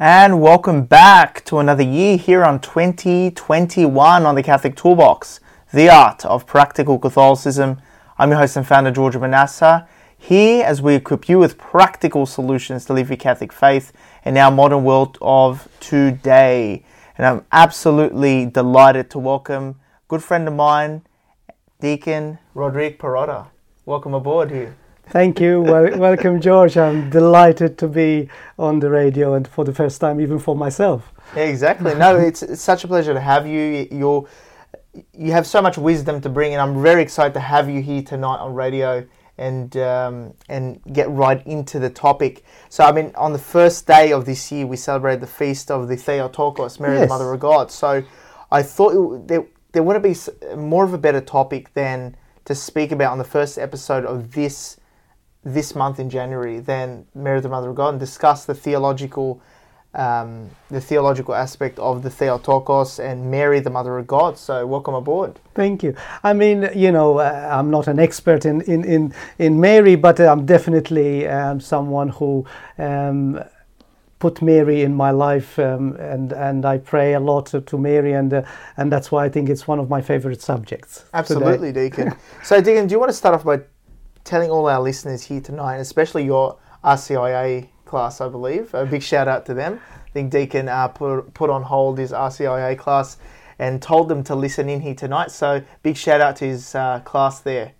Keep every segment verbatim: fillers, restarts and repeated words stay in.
And welcome back to another year here on twenty twenty-one on the Catholic Toolbox, The Art of Practical Catholicism. I'm your host and founder, George Manassa, here as we equip you with practical solutions to live your Catholic faith in our modern world of today. And I'm absolutely delighted to welcome a good friend of mine, Deacon Roderick Pirottaa. Welcome aboard here. Thank you. Well, welcome, George. I'm delighted to be on the radio and for the first time, even for myself. Exactly. No, it's, it's such a pleasure to have you. You're, you have so much wisdom to bring, and I'm very excited to have you here tonight on radio and um, and get right into the topic. So, I mean, on the first day of this year, we celebrated the feast of the Theotokos, Mary, yes, the Mother of God. So, I thought it, there, there wouldn't be more of a better topic than to speak about on the first episode of this this month in January, then Mary the Mother of God, and discuss the theological um, the theological aspect of the Theotokos and Mary the Mother of God. So welcome aboard. Thank you. I mean, you know, uh, I'm not an expert in, in, in, in Mary, but I'm definitely um, someone who um, put Mary in my life, um, and and I pray a lot to, to Mary, and uh, and that's why I think it's one of my favorite subjects. Absolutely, today. Deacon. So Deacon, do you want to start off by telling all our listeners here tonight, especially your R C I A class, I believe. A big shout out to them. I think Deacon uh, put, put on hold his R C I A class and told them to listen in here tonight. So big shout out to his uh, class there.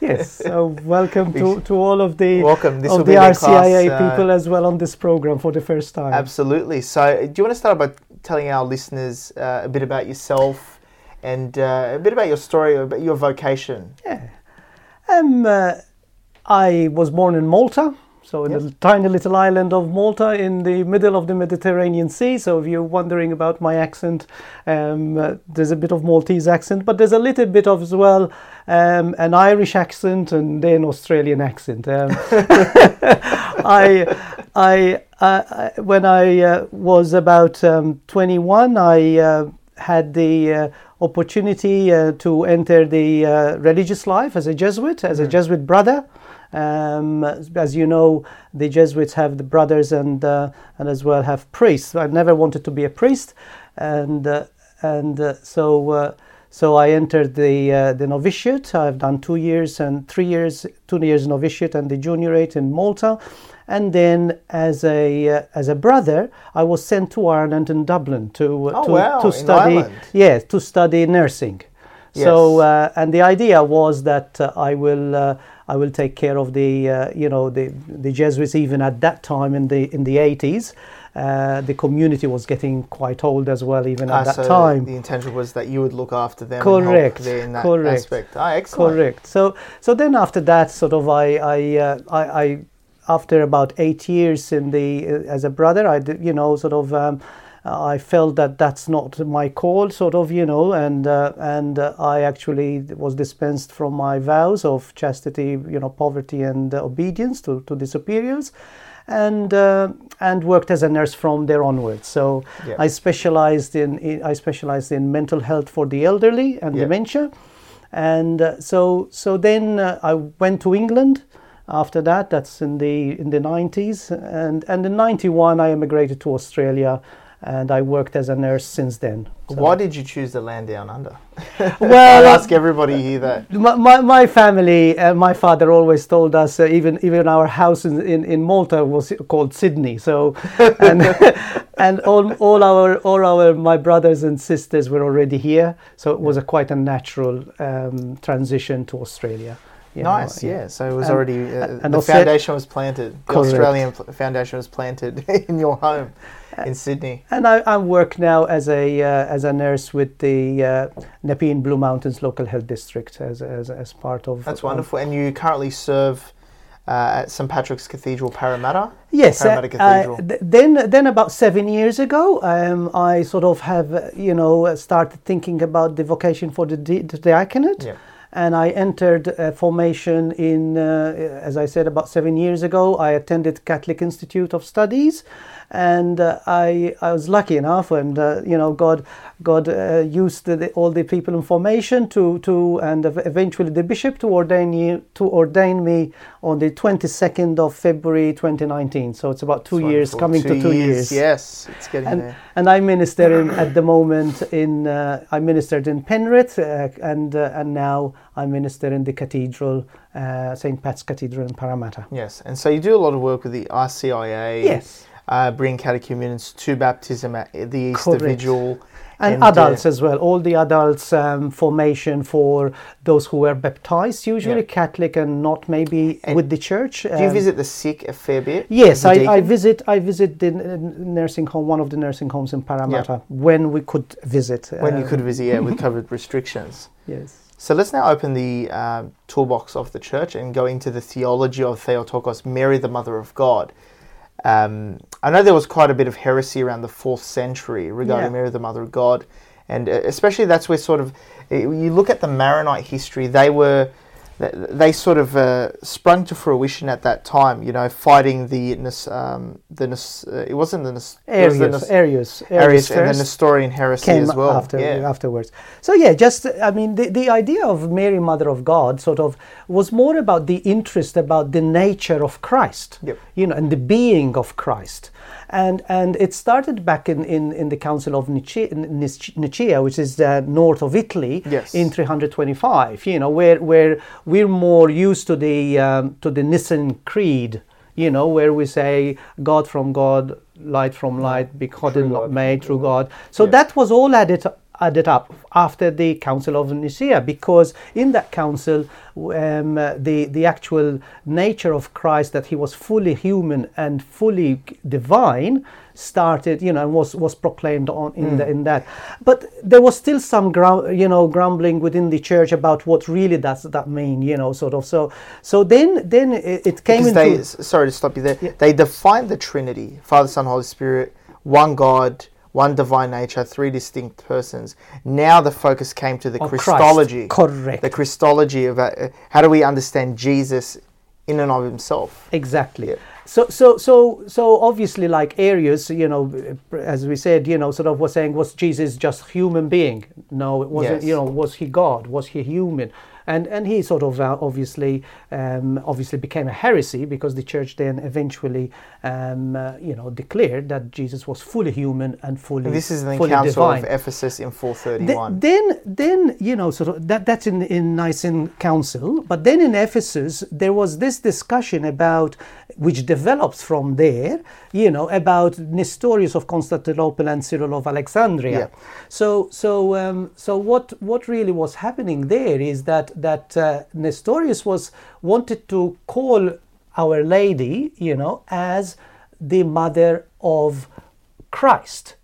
Yes, so welcome to, to all of the, welcome. This of will the be R C I A class, uh, people as well on this program for the first time. Absolutely. So do you want to start by telling our listeners uh, a bit about yourself and uh, a bit about your story, about your vocation? Yeah. Um, uh, I was born in Malta, so in yep. the tiny little island of Malta in the middle of the Mediterranean Sea. So if you're wondering about my accent, um, uh, there's a bit of Maltese accent, but there's a little bit of as well um, an Irish accent and then Australian accent. Um, I, I, uh, when I uh, was about um, twenty-one, I uh, had the uh, opportunity uh, to enter the uh, religious life as a Jesuit, as mm. a Jesuit brother. Um, as you know, the Jesuits have the brothers and uh, and as well have priests. I never wanted to be a priest, and uh, and uh, so uh, so I entered the uh, the novitiate. I've done two years and three years, two years novitiate and the juniorate in Malta, and then as a uh, as a brother, I was sent to Ireland and Dublin to uh, oh, to, wow. to study. In Ireland. Yeah, to study nursing. Yes. So uh, and the idea was that uh, I will. Uh, I will take care of the, uh, you know, the, the Jesuits. Even at that time in the in the eighties, uh, the community was getting quite old as well. Even at ah, that so time, the intention was that you would look after them. Correct. And help in that Correct. Aspect. Ah, excellent. Correct. So so then after that, sort of, I I uh, I, I after about eight years in the uh, as a brother, I did, you know, sort of. Um, I felt that that's not my call, sort of, you know, and uh, and uh, I actually was dispensed from my vows of chastity, you know, poverty and uh, obedience to, to the superiors, and uh, and worked as a nurse from there onwards. So yeah. I specialized in, in I specialized in mental health for the elderly and yeah. dementia, and uh, so so then uh, I went to England. After that, that's in the in the nineties, and and in ninety-one I immigrated to Australia. and I worked as a nurse since then. So. Why did you choose the land down under? Well, I ask everybody here that. My my, my family, uh, my father always told us, uh, even even our house in, in, in Malta was called Sydney. So, and and all all our all our my brothers and sisters were already here. So it was a quite a natural um, transition to Australia. You nice, know, yeah. yeah. So it was and, already uh, and the foundation was planted. The correct. Australian pl- foundation was planted in your home uh, in Sydney. And I, I work now as a uh, as a nurse with the uh, Nepean Blue Mountains Local Health District as as, as part of. That's wonderful. Um, and you currently serve uh, at Saint Patrick's Cathedral, Parramatta. Yes. Parramatta uh, Cathedral. Uh, th- then then about seven years ago, um, I sort of have you know started thinking about the vocation for the di- the diaconate. Yeah. And I entered a formation in, uh, as I said, about seven years ago. I attended Catholic Institute of Studies, and uh, I I was lucky enough, and uh, you know, God God uh, used the, the, all the people in formation to to, and eventually the bishop to ordain you, to ordain me on the twenty-second of February, twenty nineteen. So it's about two it's years coming two to two years. years. Yes, it's getting and, there. And I minister in, at the moment in uh, I ministered in Penrith, uh, and uh, and now. I minister in the cathedral, uh, Saint Pat's Cathedral in Parramatta. Yes, and so you do a lot of work with the R C I A. Yes. Uh, bring catechumens to baptism at the Easter Correct. Vigil. And, and adults uh, as well, all the adults um, formation for those who were baptized, usually yeah. Catholic and not maybe and with the church. Do um, you visit the sick a fair bit? Yes, I, I visit I visit the nursing home, one of the nursing homes in Parramatta, yeah. when we could visit. When um, you could visit, yeah, with COVID restrictions. Yes. So let's now open the uh, toolbox of the church and go into the theology of Theotokos, Mary the Mother of God. Um, I know there was quite a bit of heresy around the fourth century regarding yeah. Mary the Mother of God, and especially that's where sort of you look at the Maronite history. They were they sort of uh, sprung to fruition at that time, you know, fighting the um, the uh, it wasn't the Nes- Arius, was the Nes- Arius, Arius, Arius and the Nestorian heresy came as well. After, yeah. Afterwards, so yeah, just I mean, the, the idea of Mary, Mother of God, sort of was more about the interest about the nature of Christ, yep. you know, and the being of Christ, and and it started back in in, in the Council of Nicaea, Nicaea which is uh, north of Italy, yes. in three hundred twenty-five, you know, where where we're more used to the um, to the Nicene Creed, you know, where we say God from God, light from light, begotten not made, true God. So yeah. that was all added added up after the Council of Nicaea, because in that council, um, the the actual nature of Christ, that he was fully human and fully divine, started, you know, and was was proclaimed on in mm. the, in that. But there was still some ground, you know, grumbling within the church about what really does that mean, you know, sort of. So so then then it, it came because into. They, sorry to stop you there. Yeah. They defined the Trinity: Father, Son, Holy Spirit, one God. One divine nature, three distinct persons. Now the focus came to the oh, Christology. Christ. Correct. The Christology of uh, how do we understand Jesus in and of himself? Exactly. Yeah. So, so, so, so obviously, like Arius, you know, as we said, you know, sort of was saying, was Jesus just human being? No, it wasn't. Yes. You know, was he God? Was he human? And and he sort of uh, obviously um, obviously became a heresy, because the church then eventually um, uh, you know declared that Jesus was fully human and fully divine. This is the Council divine. Of Ephesus in four thirty-one. Th- then then you know sort of that that's in in Nicene Council, but then in Ephesus there was this discussion about, which develops from there, you know, about Nestorius of Constantinople and Cyril of Alexandria. Yeah. So so um, so what what really was happening there is that. that uh, Nestorius was wanted to call Our Lady, you know, as the mother of Christ.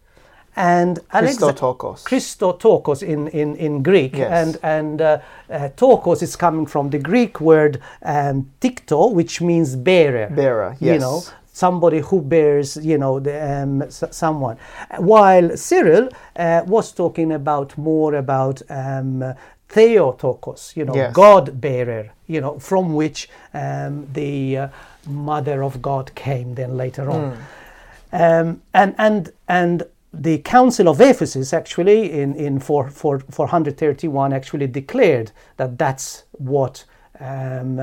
And Christotokos. Christotokos in, in, in Greek. Yes. And, and uh, uh, Tokos is coming from the Greek word um, tikto, which means bearer. Bearer, yes. You know, somebody who bears, you know, the, um, s- someone. While Cyril uh, was talking about more about um, Theotokos, you know, yes. God bearer, you know, from which um, the uh, Mother of God came then later on. Mm. Um, and and and the Council of Ephesus actually in in four, four, four hundred thirty-one actually declared that that's what um, uh,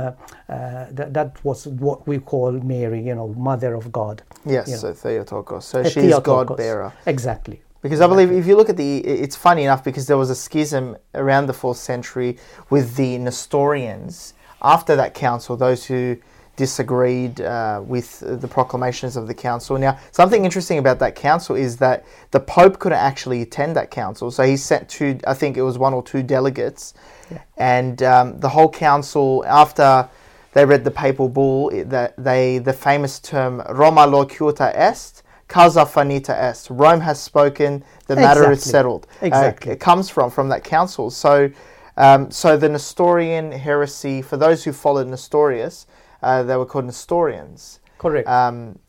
uh, that, that was what we call Mary, you know, Mother of God. Yes, you know. So Theotokos. So a she's Theotokos. God bearer. Exactly. Because I believe if you look at the, it's funny enough because there was a schism around the fourth century with the Nestorians. After that council, those who disagreed uh, with the proclamations of the council. Now, something interesting about that council is that the Pope couldn't actually attend that council. So he sent two, I think it was one or two delegates. Yeah. And um, the whole council, after they read the papal bull, that they the famous term, Roma locuta est, causa finita est. Rome has spoken, the matter exactly. is settled. Exactly. Uh, it comes from, from that council. So, um, so the Nestorian heresy, for those who followed Nestorius, Uh, they were called Nestorians. Correct. Um,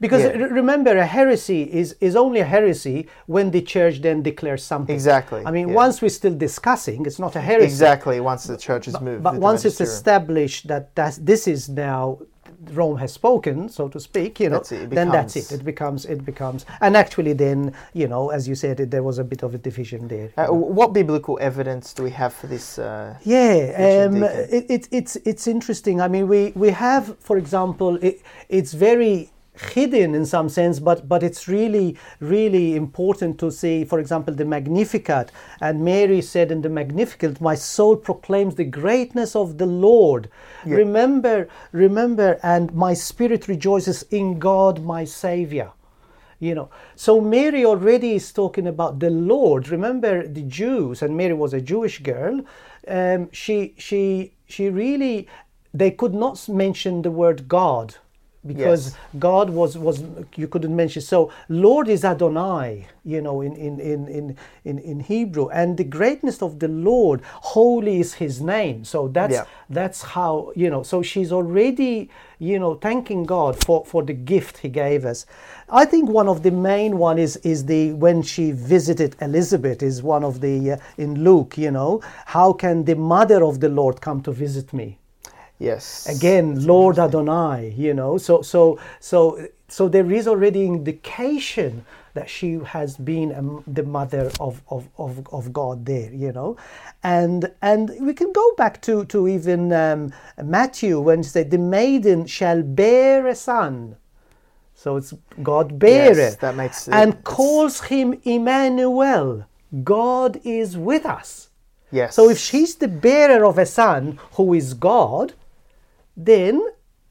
because yeah. remember, a heresy is, is only a heresy when the church then declares something. Exactly. I mean, yeah. once we're still discussing, it's not a heresy. Exactly, once the church has moved. But, but once it's established that that's, this is now, Rome has spoken, so to speak, you know, that's it, it becomes, then that's it. It becomes, it becomes. And actually then, you know, as you said, it, there was a bit of a division there. Uh, what biblical evidence do we have for this? Uh, yeah, um, it, it, it's it's interesting. I mean, we, we have, for example, it, it's very hidden in some sense, but but it's really, really important to see, for example, the Magnificat. And Mary said in the Magnificat, my soul proclaims the greatness of the Lord. Yeah. Remember, remember, and my spirit rejoices in God, my Savior. You know, so Mary already is talking about the Lord. Remember the Jews, and Mary was a Jewish girl. Um, she, she, she really, they could not mention the word God. Because yes. God was, was you couldn't mention. So Lord is Adonai, you know, in, in, in, in, in Hebrew. And the greatness of the Lord, holy is his name. So that's yeah. that's how, you know, so she's already, you know, thanking God for, for the gift he gave us. I think one of the main one is is the when she visited Elizabeth is one of the, uh, in Luke, you know, how can the mother of the Lord come to visit me? Yes. Again, Lord Adonai, you know, so so so so there is already indication that she has been um, the mother of, of of of God there, you know, and and we can go back to to even um, Matthew when he said the maiden shall bear a son, so it's God bearer, yes, that makes sense, and calls him Emmanuel, God is with us. Yes. So if she's the bearer of a son who is God, then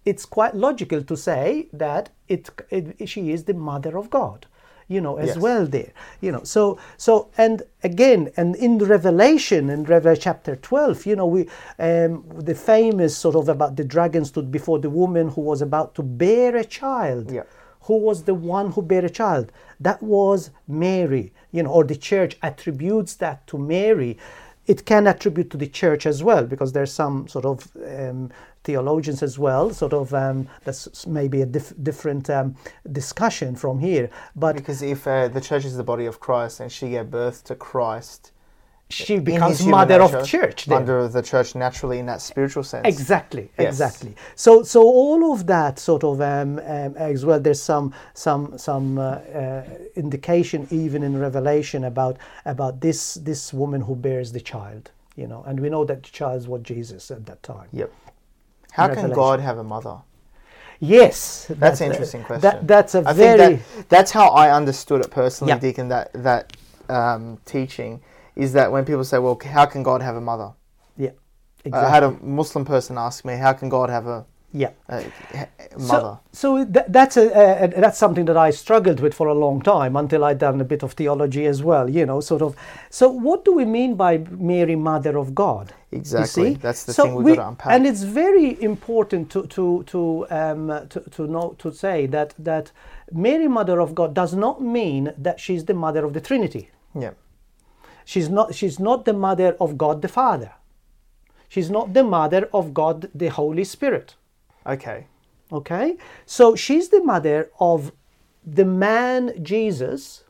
it's quite logical to say that it, it she is the mother of God, you know, as yes. well there, you know. So so and again, and in Revelation, in Revelation chapter twelve, you know, we um, the famous sort of about the dragon stood before the woman who was about to bear a child. Yeah. Who was the one who bare a child? That was Mary, you know, or the church attributes that to Mary. It can attribute to the church as well, because there's some sort of um, theologians as well, sort of, um, that's maybe a dif- different um, discussion from here. But because if uh, the church is the body of Christ and she gave birth to Christ, she becomes mother nature, of church. Then. Mother of the church naturally in that spiritual sense. Exactly, yes. exactly. So, so all of that sort of um, um, as well. There's some some some uh, uh, indication even in Revelation about about this this woman who bears the child. You know, and we know that the child was Jesus at that time. Yep. How can God have a mother? Yes, that's, that's an interesting question. That, that's a I very. Think that, that's how I understood it personally, yeah. Deacon. That that um, teaching. Is that when people say, well, how can God have a mother? Yeah, exactly. I had a Muslim person ask me, how can God have a, yeah. a, a mother? So, so th- that's a, a, that's something that I struggled with for a long time until I'd done a bit of theology as well, you know, sort of. So what do we mean by Mary, Mother of God? Exactly. That's the so thing we've we, got to unpack. And it's very important to to to um, to, to know to say that that Mary, Mother of God, does not mean that she's the mother of the Trinity. Yeah. She's not she's not the mother of God the Father. She's not the mother of God the Holy Spirit. Okay. Okay? So she's the mother of the man Jesus,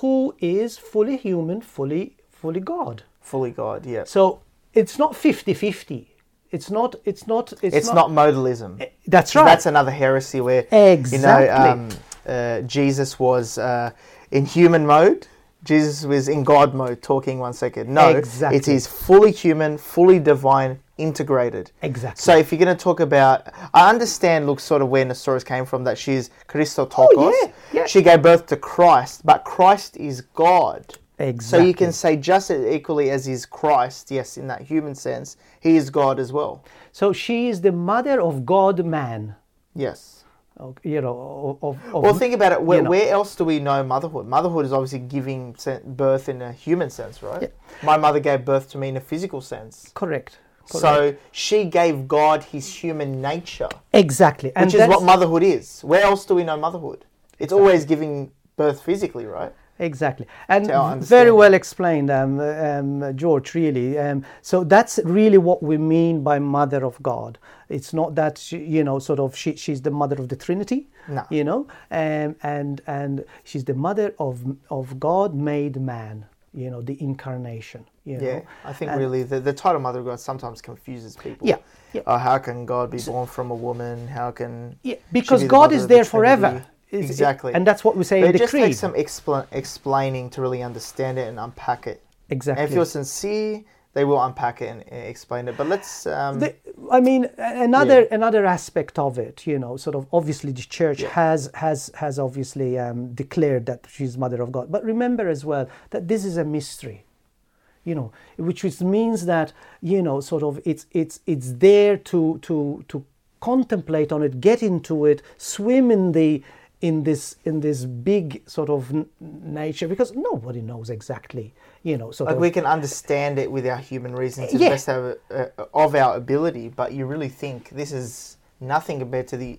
who is fully human, fully fully God. Fully God, yeah. So it's not fifty-fifty. It's not it's not it's, it's not, not modalism. That's right. That's another heresy where exactly. you know um, uh, Jesus was uh, in human mode. Jesus was in God mode, talking one second. No, exactly. It is fully human, fully divine, integrated. Exactly. So if you're going to talk about, I understand, look, sort of where Nestorius came from, that she's Christotokos. Oh, yeah, yeah. She gave birth to Christ, but Christ is God. Exactly. So you can say just as equally as is Christ, yes, in that human sense, he is God as well. So she is the mother of God-man. Yes. You know, of, of, well, think about it. Where, you know. where else do we know motherhood? Motherhood is obviously giving birth in a human sense, right? Yeah. My mother gave birth to me in a physical sense. Correct. Correct. So she gave God his human nature. Exactly. And which is what motherhood is. Where else do we know motherhood? It's exactly. always giving birth physically, right? Exactly. And very well explained, um, um, George, really. Um, so that's really what we mean by mother of God. It's not that, she, you know, sort of she, she's the mother of the Trinity, no. you know, um, and and she's the mother of of God made man, you know, the incarnation. You know? Yeah, I think and really the, the title Mother of God sometimes confuses people. Yeah. yeah. Oh, how can God be born from a woman? How can... Yeah, because God is there forever. Is exactly. It, and that's what we say but in the creed. It just takes some expl- explaining to really understand it and unpack it. Exactly. And if you're sincere, they will unpack it and, and explain it. But let's... Um, the, I mean, another yeah. another aspect of it, you know, sort of obviously the church yeah. has has has obviously um, declared that she's Mother of God. But remember as well that this is a mystery, you know, which means that, you know, sort of it's it's it's there to to to contemplate on it, get into it, swim in the... in this in this big sort of n- nature, because nobody knows exactly, you know. So like we can understand it with our human reason to yeah. the best of, uh, of our ability, but you really think this is nothing compared to the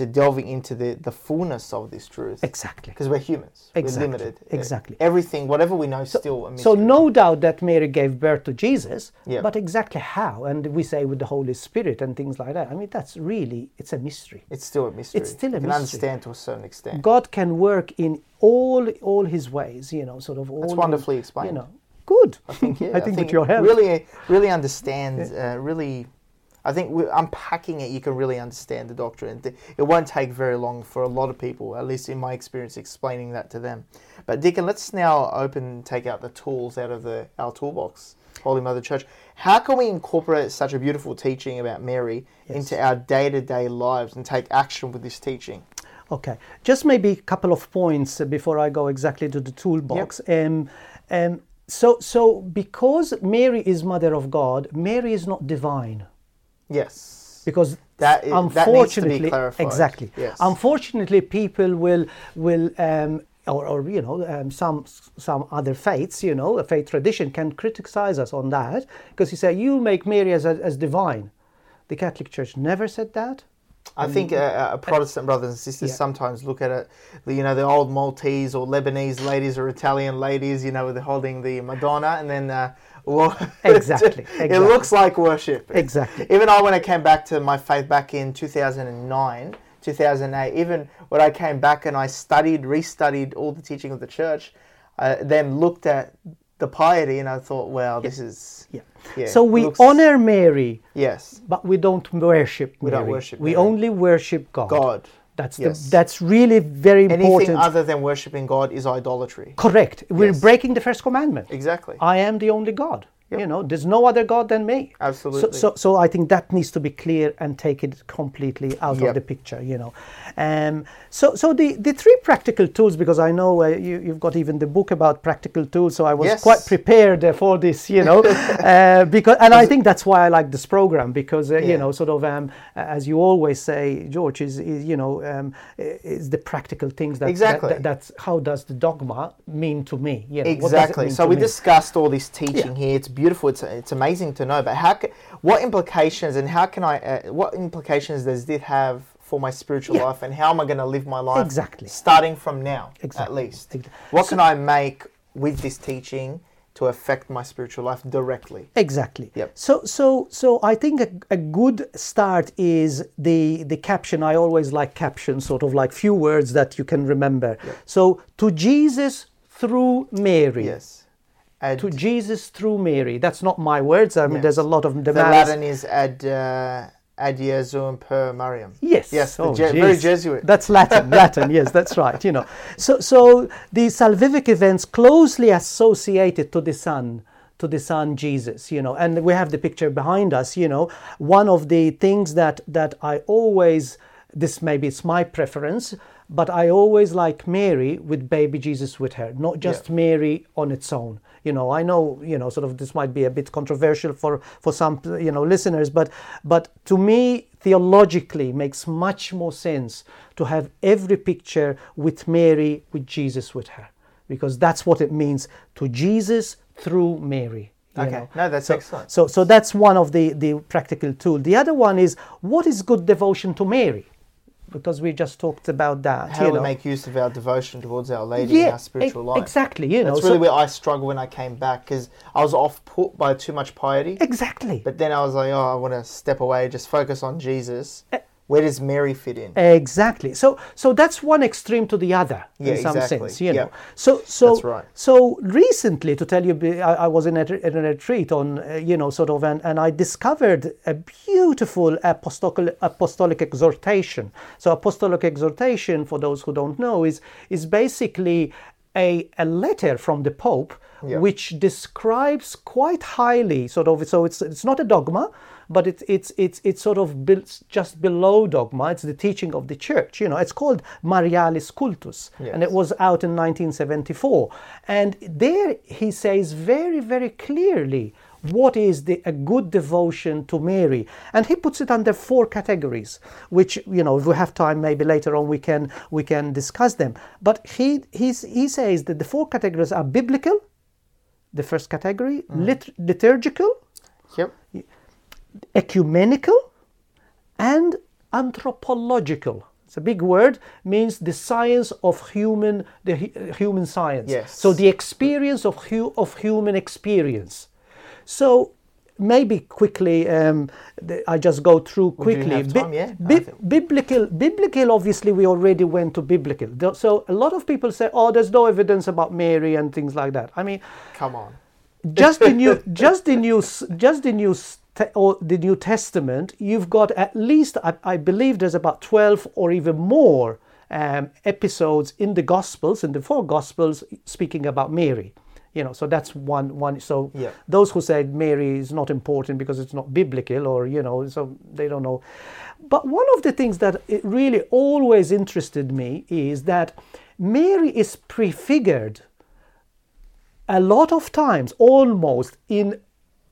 to delving into the, the fullness of this truth. Exactly. Because we're humans. Exactly. We're limited. Exactly. Everything, whatever we know is so, still a mystery. So no doubt that Mary gave birth to Jesus, yeah. but exactly how? And we say with the Holy Spirit and things like that. I mean, that's really, it's a mystery. It's still a mystery. It's still a mystery. You can understand to a certain extent. God can work in all all his ways, you know, sort of all... That's wonderfully his, explained. You know, good. I think, yeah. I think, I think your help. Really, really understands, yeah. uh, really... I think we're unpacking it, you can really understand the doctrine. It won't take very long for a lot of people, at least in my experience, explaining that to them. But Deacon, let's now open, take out the tools out of the our toolbox, Holy Mother Church. How can we incorporate such a beautiful teaching about Mary yes. into our day-to-day lives and take action with this teaching? Okay, just maybe a couple of points before I go exactly to the toolbox. Yep. Um, um, so, so because Mary is Mother of God, Mary is not divine. Yes, because that is, unfortunately, that needs to be clarified. Exactly. Yes. Unfortunately, people will will um, or, or you know um, some some other faiths, you know, a faith tradition can criticize us on that because you say you make Mary as as divine. The Catholic Church never said that. I think uh, uh, Protestant brothers and sisters yeah. sometimes look at it, you know, the old Maltese or Lebanese ladies or Italian ladies, you know, they're holding the Madonna and then, uh, well, exactly. exactly. It looks like worship. Exactly. Even I, when I came back to my faith back in two thousand nine, two thousand eight, even when I came back and I studied, restudied all the teaching of the church, I then looked at the piety and I thought, wow, yeah. this is... yeah. Yeah, so we looks, honor Mary, yes, but we don't worship Mary. We don't worship Mary. We only worship God. God. That's yes. the, that's really very Anything important. Anything other than worshiping God is idolatry. Correct. We're yes. breaking the first commandment. Exactly. I am the only God. Yep. You know, there's no other God than me. Absolutely. So, so, so I think that needs to be clear and take it completely out yep. of the picture. You know, um, so so the, the three practical tools, because I know uh, you you've got even the book about practical tools. So I was yes. quite prepared uh, for this. You know, uh, because and I think that's why I like this program because uh, yeah. you know, sort of um, as you always say, George is, is you know um, is the practical things that exactly that, that, that's how does the dogma mean to me? You know, exactly. So we me? discussed all this teaching yeah. here. It's beautiful. It's it's amazing to know, but how? Can, what implications and how can I? Uh, what implications does this have for my spiritual yeah. life, and how am I going to live my life? Exactly. Starting from now, exactly. at least. Exactly. What so, can I make with this teaching to affect my spiritual life directly? Exactly. Yep. So so so I think a, a good start is the the caption. I always like captions, sort of like few words that you can remember. Yep. So to Jesus through Mary. Yes. Ad, to Jesus through Mary. That's not my words. I mean, yes. there's a lot of... The, the Latin is ad, uh, ad Jesum per Mariam. Yes. Yes, oh, Je- very Jesuit. That's Latin, Latin, yes, that's right, you know. So so the salvific events closely associated to the Son, to the son Jesus, you know, and we have the picture behind us, you know. One of the things that that I always, this maybe it's my preference, but I always like Mary with baby Jesus with her, not just yeah. Mary on its own. You know, I know, you know, sort of this might be a bit controversial for, for some, you know, listeners, but but to me, theologically, makes much more sense to have every picture with Mary, with Jesus with her, because that's what it means to Jesus through Mary. Okay, know? No, that's so, excellent. So so that's one of the, the practical tool. The other one is, what is good devotion to Mary? Because we just talked about that. How you we know. make use of our devotion towards Our Lady yeah, in our spiritual e- life. Exactly, you know. That's really so, where I struggled when I came back, because I was off put by too much piety. Exactly. But then I was like, oh, I want to step away, just focus on Jesus. Uh, Where does Mary fit in? Exactly. So so that's one extreme to the other yeah, in some exactly. sense, you know. Yeah. So so that's right. So recently, to tell you, I, I was in a, in a retreat on uh, you know sort of, and, and I discovered a beautiful apostolic apostolic exhortation. So apostolic exhortation, for those who don't know, is is basically a a letter from the Pope yeah. which describes quite highly sort of. So it's it's not a dogma. But it's it's it's it's sort of built just below dogma. It's the teaching of the Church. You know, it's called Marialis Cultus, yes. and it was out in nineteen seventy-four. And there he says very very clearly what is the a good devotion to Mary, and he puts it under four categories, which, you know, if we have time, maybe later on we can we can discuss them. But he he's, he says that the four categories are biblical, the first category, mm. lit- liturgical. Yep. Ecumenical and anthropological. It's a big word, means the science of human, the human science. Yes. So the experience of hu- of human experience. So maybe quickly, um, the, I just go through quickly. Well, do you have time? Bi- yeah, bi- I think. biblical, biblical. Obviously, we already went to biblical. So a lot of people say, "Oh, there's no evidence about Mary and things like that." I mean, come on. Just the new, just the new, just the new. Te- or the New Testament, you've got at least, I, I believe there's about twelve or even more um, episodes in the Gospels, in the four Gospels, speaking about Mary. You know, so that's one. one. So yeah. those who say Mary is not important because it's not biblical, or, you know, so they don't know. But one of the things that it really always interested me is that Mary is prefigured a lot of times, almost, in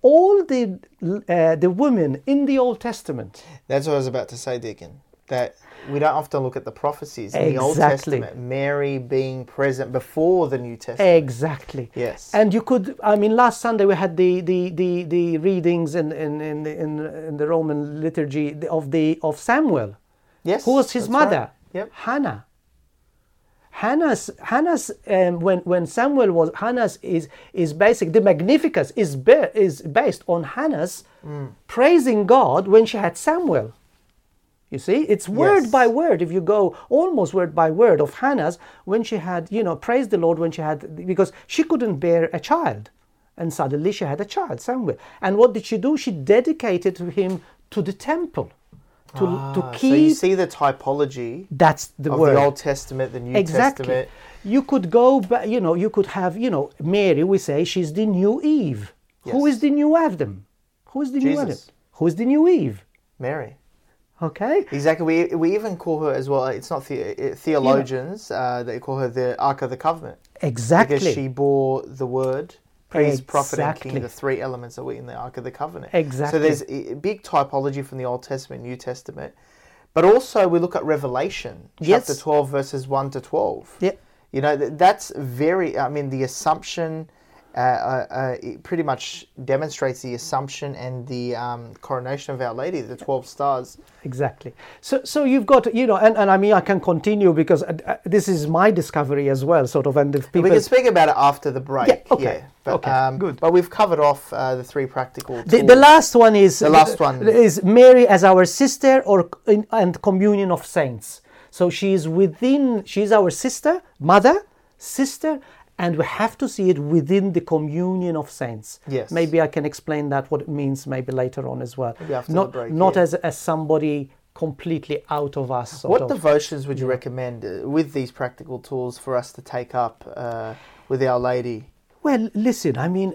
all the uh, the women in the Old Testament. That's what I was about to say, Deacon, that we don't often look at the prophecies in exactly. the Old Testament, Mary being present before the New Testament. Exactly. Yes. And you could, I mean, last Sunday we had the the, the, the readings in in, in in in the Roman liturgy of the of Samuel. Yes. Who was his mother? Right. Yep. Hannah. Hannah's, Hannah's um, when when Samuel was, Hannah's is is basic. The Magnificat is be, is based on Hannah's mm. praising God when she had Samuel. You see, it's word yes. by word. If you go almost word by word of Hannah's when she had, you know, praise the Lord when she had, because she couldn't bear a child, and suddenly she had a child, Samuel. And what did she do? She dedicated him to the temple. To, ah, to keep, so you see the typology. That's the of word. The Old Testament, the New exactly. Testament. You could go back. You know, you could have. You know, Mary. We say she's the new Eve. Yes. Who is the new Adam? Who is the Jesus. new Adam? Who is the new Eve? Mary. Okay. Exactly. We we even call her as well. It's not the, theologians yeah. uh, they call her the Ark of the Covenant. Exactly. Because she bore the Word. Praise, exactly. prophet, and king, the three elements that were in the Ark of the Covenant. Exactly. So there's a big typology from the Old Testament, New Testament. But also we look at Revelation, yes. chapter twelve, verses one to twelve. Yep. You know, that's very, I mean, the assumption, uh, uh, uh, it pretty much demonstrates the assumption and the um, coronation of Our Lady, the twelve stars. Exactly. So so you've got, you know, and, and I mean, I can continue because uh, this is my discovery as well, sort of. And if people... We can speak about it after the break. Yeah, okay. Yeah. But, okay, um, good. But we've covered off uh, the three practical tools. The, the last one is the last one is Mary as our sister, or in, and communion of saints. So she is within. She is our sister, mother, sister, and we have to see it within the communion of saints. Yes. Maybe I can explain that what it means maybe later on as well. Maybe after not the break, not yeah. as as somebody completely out of us. What of. devotions would you yeah. recommend with these practical tools for us to take up uh, with Our Lady? Well, listen, I mean,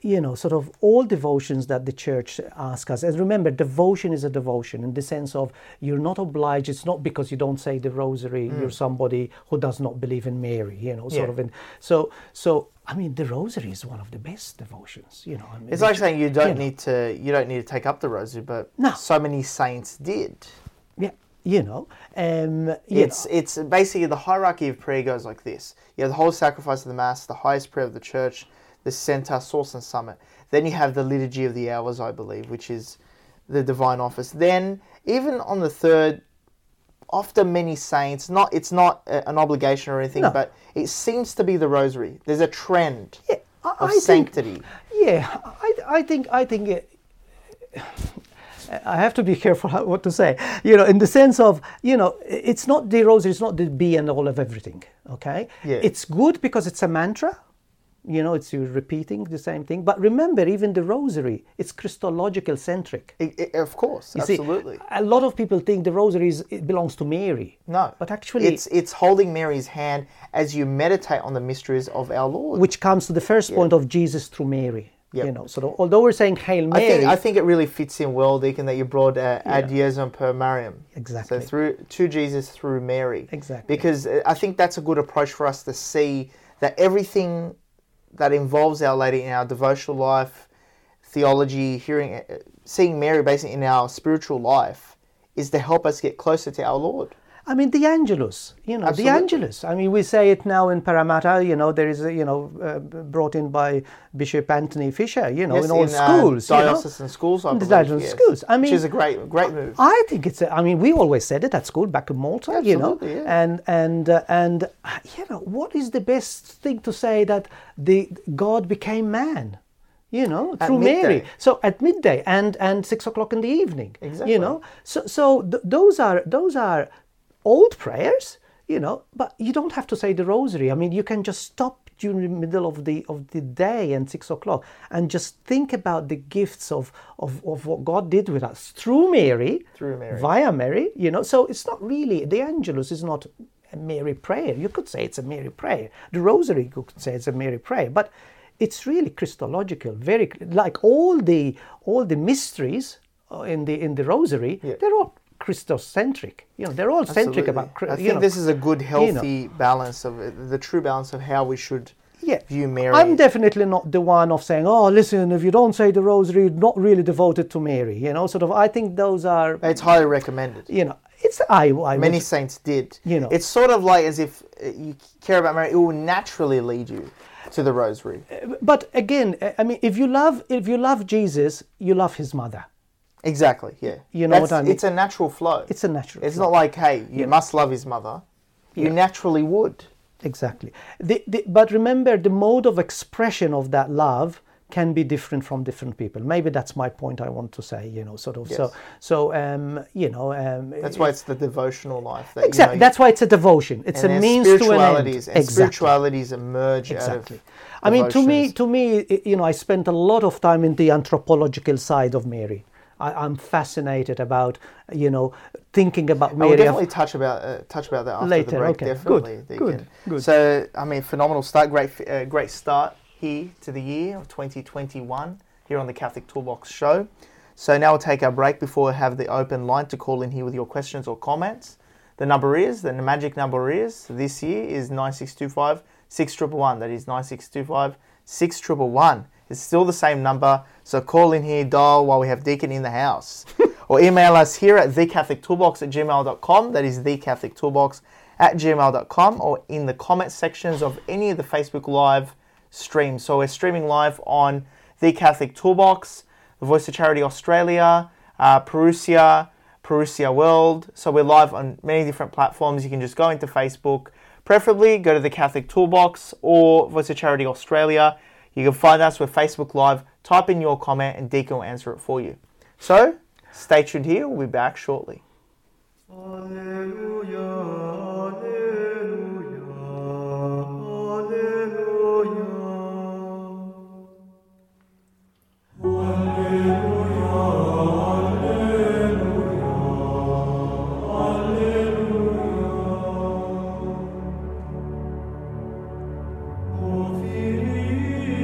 you know, sort of all devotions that the church asks us. And remember, devotion is a devotion in the sense of you're not obliged. It's not because you don't say the rosary, mm. you're somebody who does not believe in Mary, you know, sort yeah. of. In, so, so I mean, the rosary is one of the best devotions, you know. I mean, it's like saying you don't you need know. to, you don't need to take up the rosary, but no. so many saints did. Yeah. You know, um, you it's know. it's basically the hierarchy of prayer goes like this. You have the whole sacrifice of the Mass, the highest prayer of the Church, the center, source and summit. Then you have the Liturgy of the Hours, I believe, which is the divine office. Then, even on the third, after many saints, not it's not a, an obligation or anything, no. but it seems to be the Rosary. There's a trend yeah, I, of I sanctity. Think, yeah, I, I think I think. It, I have to be careful what to say, you know, in the sense of, you know, it's not the rosary, it's not the be and all of everything, okay? Yeah. It's good because it's a mantra, you know, it's you're repeating the same thing. But remember, even the rosary, it's Christological centric. It, it, of course, you absolutely. See, a lot of people think the rosary is, it belongs to Mary. No. But actually... It's, it's holding Mary's hand as you meditate on the mysteries of our Lord. Which comes to the first yeah. point of Jesus through Mary. Yep. You know, so although we're saying Hail Mary, I think, I think it really fits in well, Deacon, that you brought uh, yeah. ad Jesum per Mariam. Exactly. So through to Jesus through Mary. Exactly. Because I think that's a good approach for us to see that everything that involves Our Lady in our devotional life, theology, hearing, seeing Mary basically in our spiritual life is to help us get closer to our Lord. I mean, the Angelus, you know, Absolutely. the Angelus. I mean, we say it now in Parramatta, you know, there is, a, you know, uh, brought in by Bishop Anthony Fisher, you know, yes, in all in, schools. Uh, diocesan you know? schools, I believe. Diocesan yes. schools. I mean, which is a great, great move. I think it's, a, I mean, we always said it at school back in Malta, Absolutely, you know. Yeah. And, and, uh, and uh, you know, what is the best thing to say that the God became man? You know, through Mary. So at midday and, and six o'clock in the evening. Exactly. You know, so, so th- those are, those are, old prayers, you know, but you don't have to say the rosary. I mean, you can just stop during the middle of the of the day and six o'clock and just think about the gifts of of, of what God did with us through Mary, through Mary, via Mary, you know. So it's not really, the Angelus is not a Mary prayer. You could say it's a Mary prayer. The rosary, you could say it's a Mary prayer, but it's really Christological, very like all the all the mysteries in the in the rosary, yeah. they're all Christocentric, you know, they're all Absolutely. centric about. I think you know, this is a good, healthy you know. balance of the true balance of how we should yeah. view Mary. I'm definitely not the one of saying, "Oh, listen, if you don't say the rosary, you're not really devoted to Mary." You know, sort of. I think those are. It's highly recommended. You know, it's I. I Many would, saints did. You know, it's sort of like as if you care about Mary, it will naturally lead you to the rosary. But again, I mean, if you love, if you love Jesus, you love his mother. Exactly, yeah. You know That's, what I mean? It's a natural flow. It's a natural It's flow. Not like, hey, you yeah. must love his mother. You yeah. naturally would. Exactly. The, the, but remember, the mode of expression of that love can be different from different people. Maybe that's my point I want to say, you know, sort of. Yes. So, so um, you know... Um, that's why it's the devotional life. That, exactly. You know, that's why it's a devotion. It's a means to an end. Spiritualities, and exactly. spiritualities emerge exactly. out of I mean, to me, to me, you know, I spent a lot of time in the anthropological side of Mary. I, I'm fascinated about, you know, thinking about Mary. We'll definitely of, touch about uh, touch about that after later, the break, okay. definitely. Good, good, good. So, I mean, phenomenal start, great, uh, great start here to the year of twenty twenty-one here on the Catholic Toolbox show. So now we'll take our break before we have the open line to call in here with your questions or comments. The number is, the magic number is, this year is nine six two five six one one one. That is nine six two five six one one one. It's still the same number, so call in here, dial while we have Deacon in the house. Or email us here at the catholic toolbox at gmail dot com. That is the catholic toolbox at gmail dot com or in the comment sections of any of the Facebook Live streams. So we're streaming live on The Catholic Toolbox, The Voice of Charity Australia, uh, Perusia, Perusia World. So we're live on many different platforms. You can just go into Facebook, preferably go to The Catholic Toolbox or Voice of Charity Australia. You can find us with Facebook Live, type in your comment and Deacon will answer it for you. So, stay tuned here, we'll be back shortly. Alleluia, alleluia, alleluia. Alleluia. Alleluia, alleluia. O Fili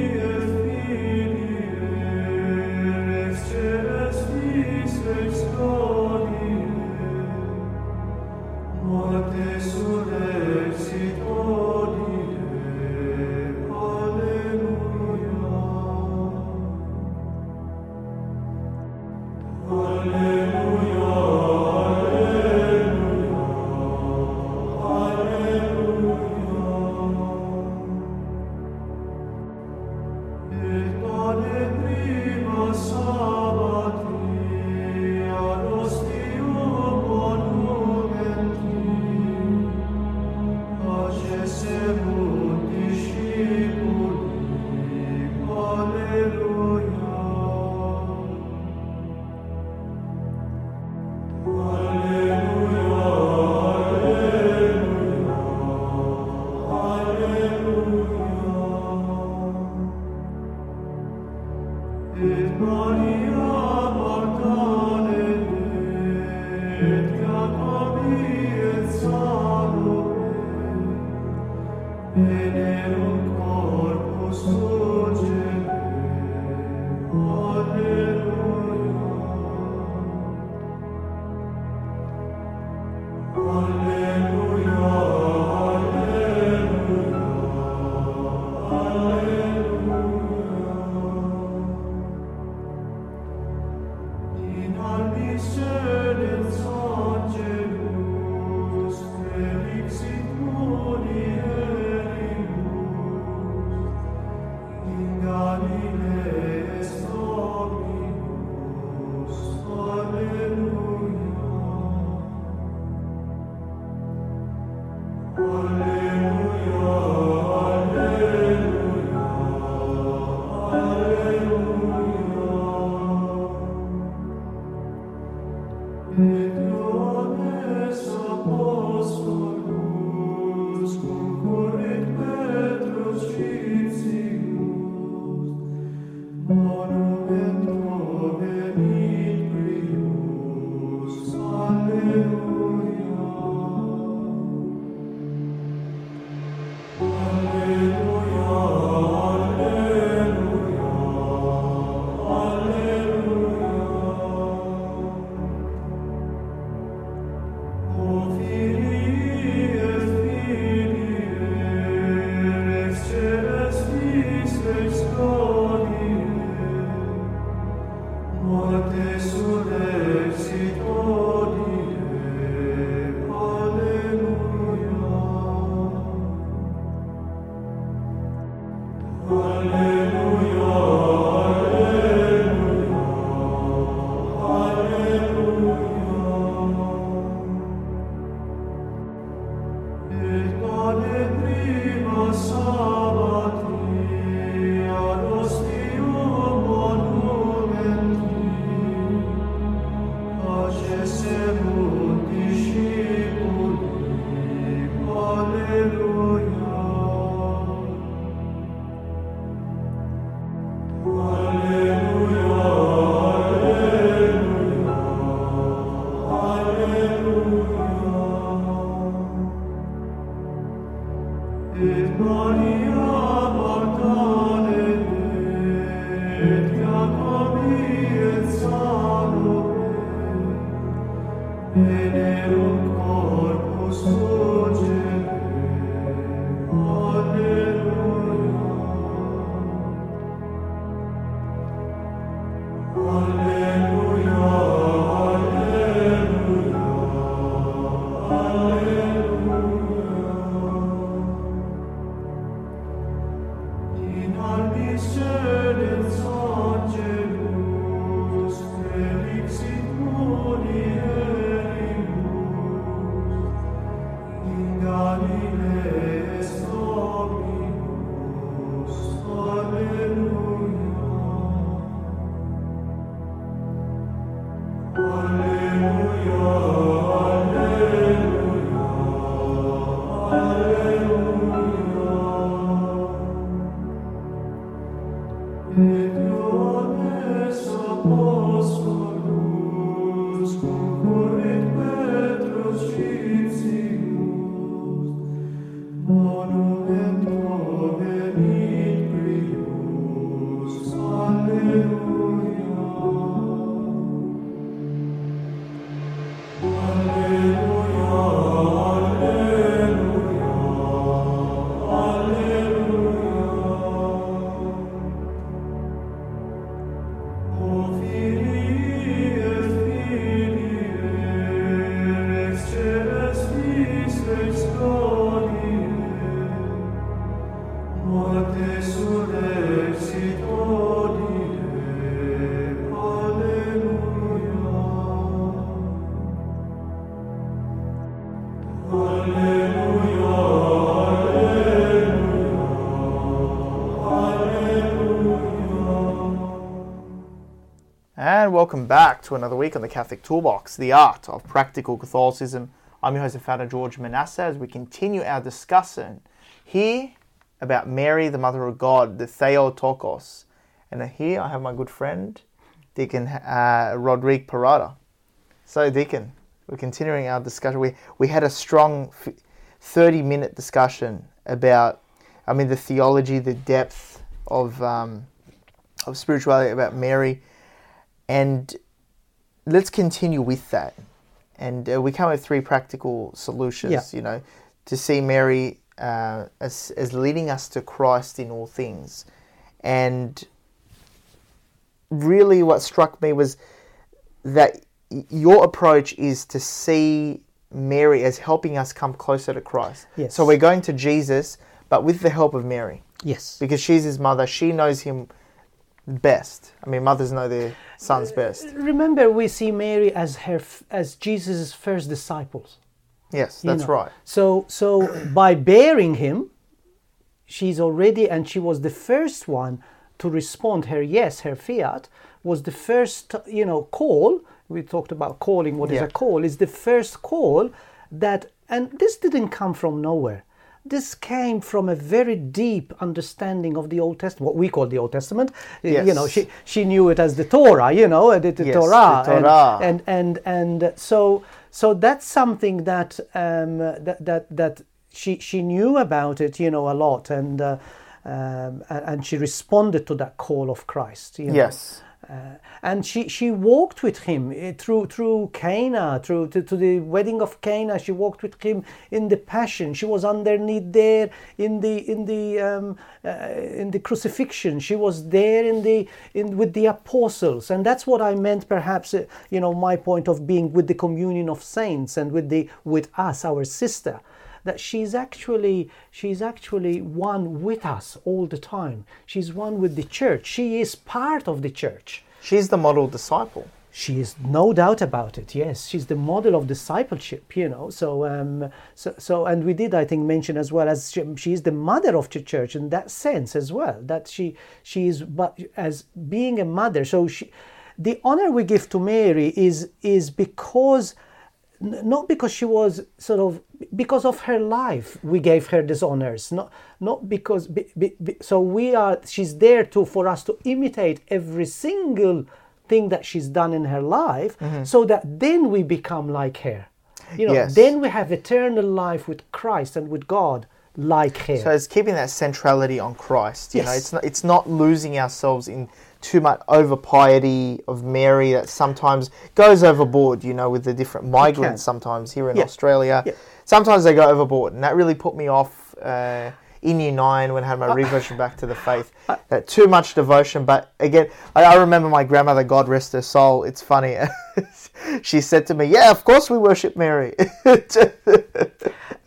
And welcome back to another week on the Catholic Toolbox, The Art of Practical Catholicism. I'm your host and founder, George Manassa, as we continue our discussion here about Mary, the Mother of God, the Theotokos. And here I have my good friend, Deacon uh, Roderick Pirottaa. So, Deacon, we're continuing our discussion. We we had a strong thirty-minute discussion about, I mean, the theology, the depth of um, of spirituality, about Mary. And let's continue with that. And uh, we come with three practical solutions, yeah. you know, to see Mary uh, as, as leading us to Christ in all things. And really what struck me was that your approach is to see Mary as helping us come closer to Christ. Yes. So we're going to Jesus, but with the help of Mary. Yes. Because she's his mother. She knows him best. I mean, mothers know their sons best. Remember, we see Mary as her, as Jesus' first disciples. Yes, that's you know? right. So, so by bearing him, she's already, and she was the first one to respond. Her yes, her fiat was the first, you know, call. We talked about calling. What yeah. is a call? It's the first call that, and this didn't come from nowhere. This came from a very deep understanding of the Old Testament, what we call the Old Testament. Yes. You know, she she knew it as the Torah, you know, the, the yes, Torah. The Torah. And, and and and so so that's something that um, that that that she she knew about it, you know, a lot, and uh, um, and she responded to that call of Christ. You know? Yes. Uh, and she, she walked with him through through Cana, through to, to the wedding of Cana. She walked with him in the passion. She was underneath there in the in the um, uh, in the crucifixion. She was there in the in with the apostles, and that's what I meant. Perhaps uh, you know, my point of being with the communion of saints and with the with us, our sister. That she's actually she's actually one with us all the time. She's one with the church. She is part of the church. She's the model disciple. She is, no doubt about it. Yes, she's the model of discipleship. You know, so um, so so, and we did, I think, mention as well as she, she is the mother of the church in that sense as well. That she she is, but as being a mother. So she, the honor we give to Mary is is because. Not because she was sort of, because of her life, we gave her these honors. Not, not because. Be, be, be, so we are. She's there to for us to imitate every single thing that she's done in her life, mm-hmm. so that then we become like her. You know, yes. Then we have eternal life with Christ and with God, like her. So it's keeping that centrality on Christ. You yes. know, it's not. It's not losing ourselves in too much over piety of Mary that sometimes goes overboard, you know, with the different migrants sometimes here in yeah. Australia. Yeah. Sometimes they go overboard, and that really put me off uh, in year nine when I had my reversion back to the faith. That too much devotion, but again, I, I remember my grandmother, God rest her soul, it's funny. She said to me, yeah, of course we worship Mary.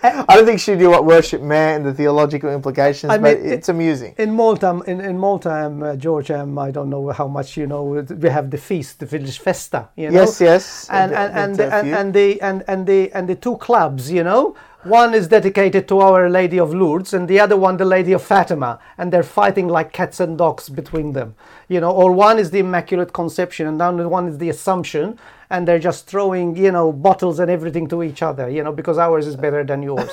I don't think she knew what worship meant and the theological implications, I mean, but it's amusing. In Malta, in, in Malta, um, uh, George, um, I don't know how much you know. We have the feast, the village festa. You know? Yes, yes. And and and the, and, and the and and the and the two clubs, you know. One is dedicated to Our Lady of Lourdes, and the other one, the Lady of Fatima, and they're fighting like cats and dogs between them, you know. Or one is the Immaculate Conception, and the other one is the Assumption, and they're just throwing, you know, bottles and everything to each other, you know, because ours is better than yours.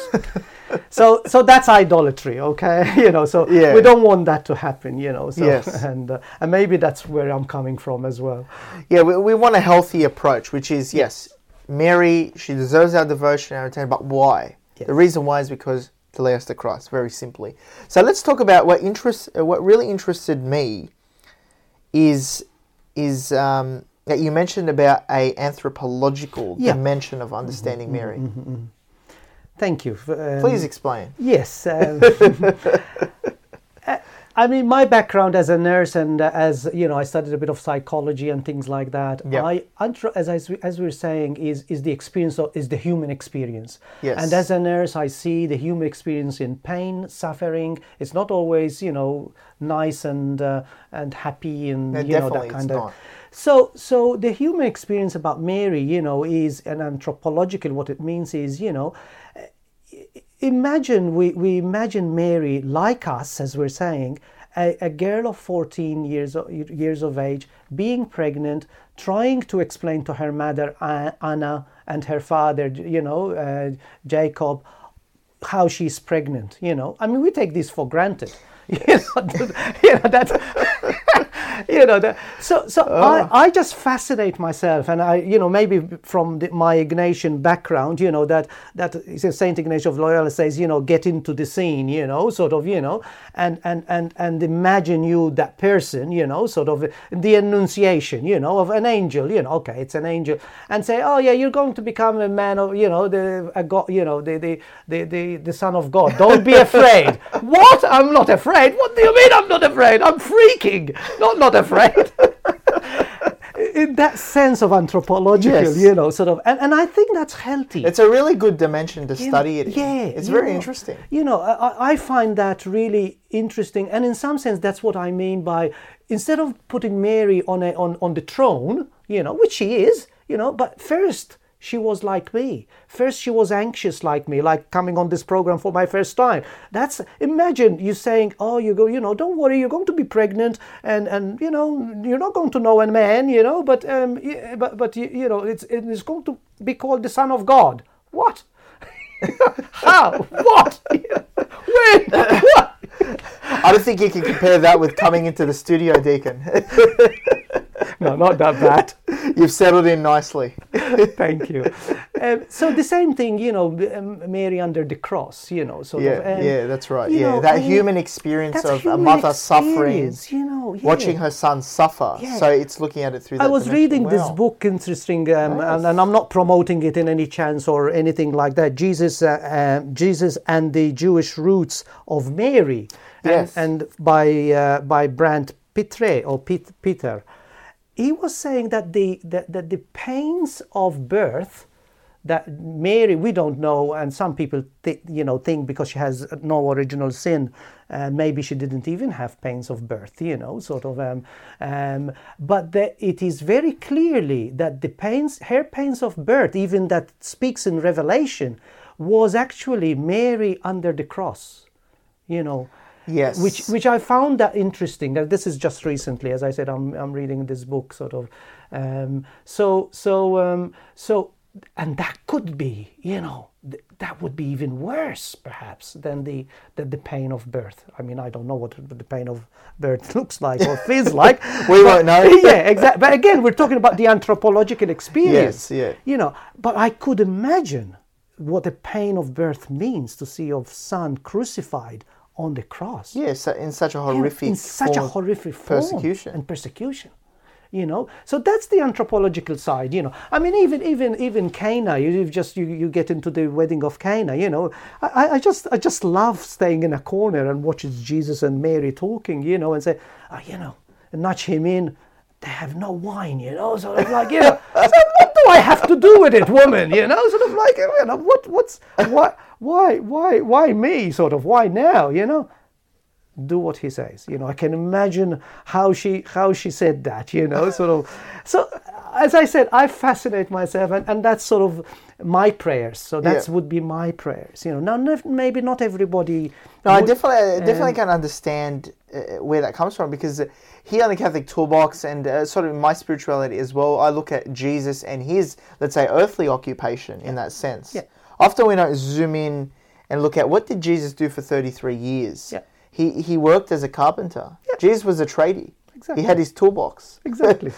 so, so that's idolatry, okay? You know, so yeah. we don't want that to happen, you know. So, yes. and uh, and maybe that's where I'm coming from as well. Yeah, we we want a healthy approach, which is yes. Mary, she deserves our devotion, our attention, but why? Yes. The reason why is because to lay us to Christ, very simply. So let's talk about what interest, what really interested me is is um, that you mentioned about a anthropological yeah. dimension of understanding mm-hmm, Mary. Mm-hmm, mm-hmm. Thank you. For, um, Please explain. Yes. Um, I mean, my background as a nurse and uh, as, you know, I studied a bit of psychology and things like that. Yep. I, as I, as we were saying, is is the experience of, is the human experience. Yes. And as a nurse, I see the human experience in pain, suffering. It's not always, you know, nice and uh, and happy and no, you know that kind of. Not. So so the human experience about Mary, you know, is an anthropological. What it means is, you know. Imagine we, we imagine Mary like us, as we're saying, a, a girl of fourteen years, years of age being pregnant, trying to explain to her mother Anna and her father, you know, uh, Jacob, how she's pregnant. You know, I mean, we take this for granted. You know, you know that. You know, the, so so oh. I, I just fascinate myself, and I, you know, maybe from the, my Ignatian background, you know, that that Saint Ignatius of Loyola says, you know, get into the scene, you know, sort of, you know, and and and and imagine you that person, you know, sort of the annunciation, you know, of an angel, you know, okay, it's an angel, and say, oh yeah, you're going to become a man of, you know, the a God, you know, the the the the, the son of God. Don't be afraid. What? I'm not afraid. What do you mean I'm not afraid? I'm freaking. Not not afraid. In that sense of anthropological, yes. You know, sort of, and, and I think that's healthy. It's a really good dimension to you study know, it in. Yeah, it's very know, interesting. You know, I, I find that really interesting, and in some sense, that's what I mean by instead of putting Mary on a on, on the throne, you know, which she is, you know, but first. She was like me. First, she was anxious like me, like coming on this program for my first time. That's, imagine you saying, oh, you go, you know, don't worry, you're going to be pregnant and, and you know, you're not going to know a man, you know, but, um, but, but you, you know, it's, it's going to be called the Son of God. What? How? What? When? What? I don't think you can compare that with coming into the studio, Deacon. No, not that bad. You've settled in nicely. Thank you. Um, so the same thing, you know, Mary under the cross, you know. Sort yeah, of, um, yeah, that's right. Yeah, know, that I mean, human experience of human a mother suffering, you know, yeah. watching her son suffer. Yeah. So it's looking at it through that I was dimension. reading wow. this book, interesting, um, nice. and, and I'm not promoting it in any chance or anything like that, Jesus, uh, um, Jesus and the Jewish Roots of Mary, yes. and, and by uh, by Brandt Pitre, or Pit, Peter. He was saying that the that, that the pains of birth that Mary, we don't know, and some people th- you know think because she has no original sin, uh, maybe she didn't even have pains of birth, you know, sort of. Um, um, but the, it is very clearly that the pains, her pains of birth, even that speaks in Revelation, was actually Mary under the cross, you know. Yes, which which I found that interesting. That this is just recently, as I said, I'm I'm reading this book sort of. Um, so so um, so, and that could be, you know, th- that would be even worse perhaps than the, the the pain of birth. I mean, I don't know what the pain of birth looks like or feels like. We won't know. Yeah, exactly. But again, we're talking about the anthropological experience. Yes, yeah. You know, but I could imagine what the pain of birth means to see your son crucified. On the cross, yes, in such a horrific, in such form a horrific form persecution and persecution, you know. So that's the anthropological side, you know. I mean, even even even Cana, you just you, you get into the wedding of Cana, you know. I, I just I just love staying in a corner and watching Jesus and Mary talking, you know, and say, oh, you know, and nudge him in. They have no wine, you know. Sort of like, you know, so what do I have to do with it, woman? You know, sort of like, you know, what what's what. Why, why, why me? Sort of. Why now? You know, do what he says. You know, I can imagine how she, how she said that. You know, sort of. So, as I said, I fascinate myself, and, and that's sort of my prayers. So that yeah. would be my prayers. You know, now maybe not everybody. No, would, I definitely, um, definitely can understand uh, where that comes from because here on the Catholic Toolbox and uh, sort of my spirituality as well, I look at Jesus and his, let's say, earthly occupation in that sense. Yeah. Often we don't zoom in and look at what did Jesus do for thirty-three years. Yeah. He he worked as a carpenter. Yeah. Jesus was a tradie. Exactly. He had his toolbox. Exactly.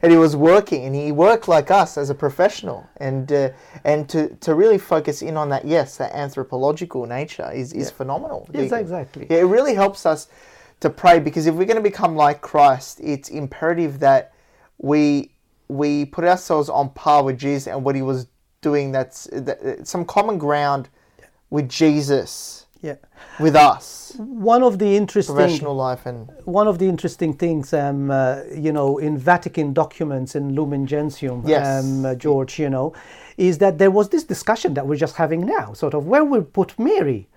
And he was working, and he worked like us as a professional. And uh, and to, to really focus in on that, yes, that anthropological nature is, is yeah. phenomenal. Yes, exactly. Yeah, it really helps us to pray because if we're going to become like Christ, it's imperative that we we put ourselves on par with Jesus and what he was doing. Doing that's that, some common ground yeah. with Jesus, yeah, with us. One of the interesting professional life and one of the interesting things, um, uh, you know, in Vatican documents in Lumen Gentium, yes. um, uh, George, you know, is that there was this discussion that we're just having now, sort of where we put Mary,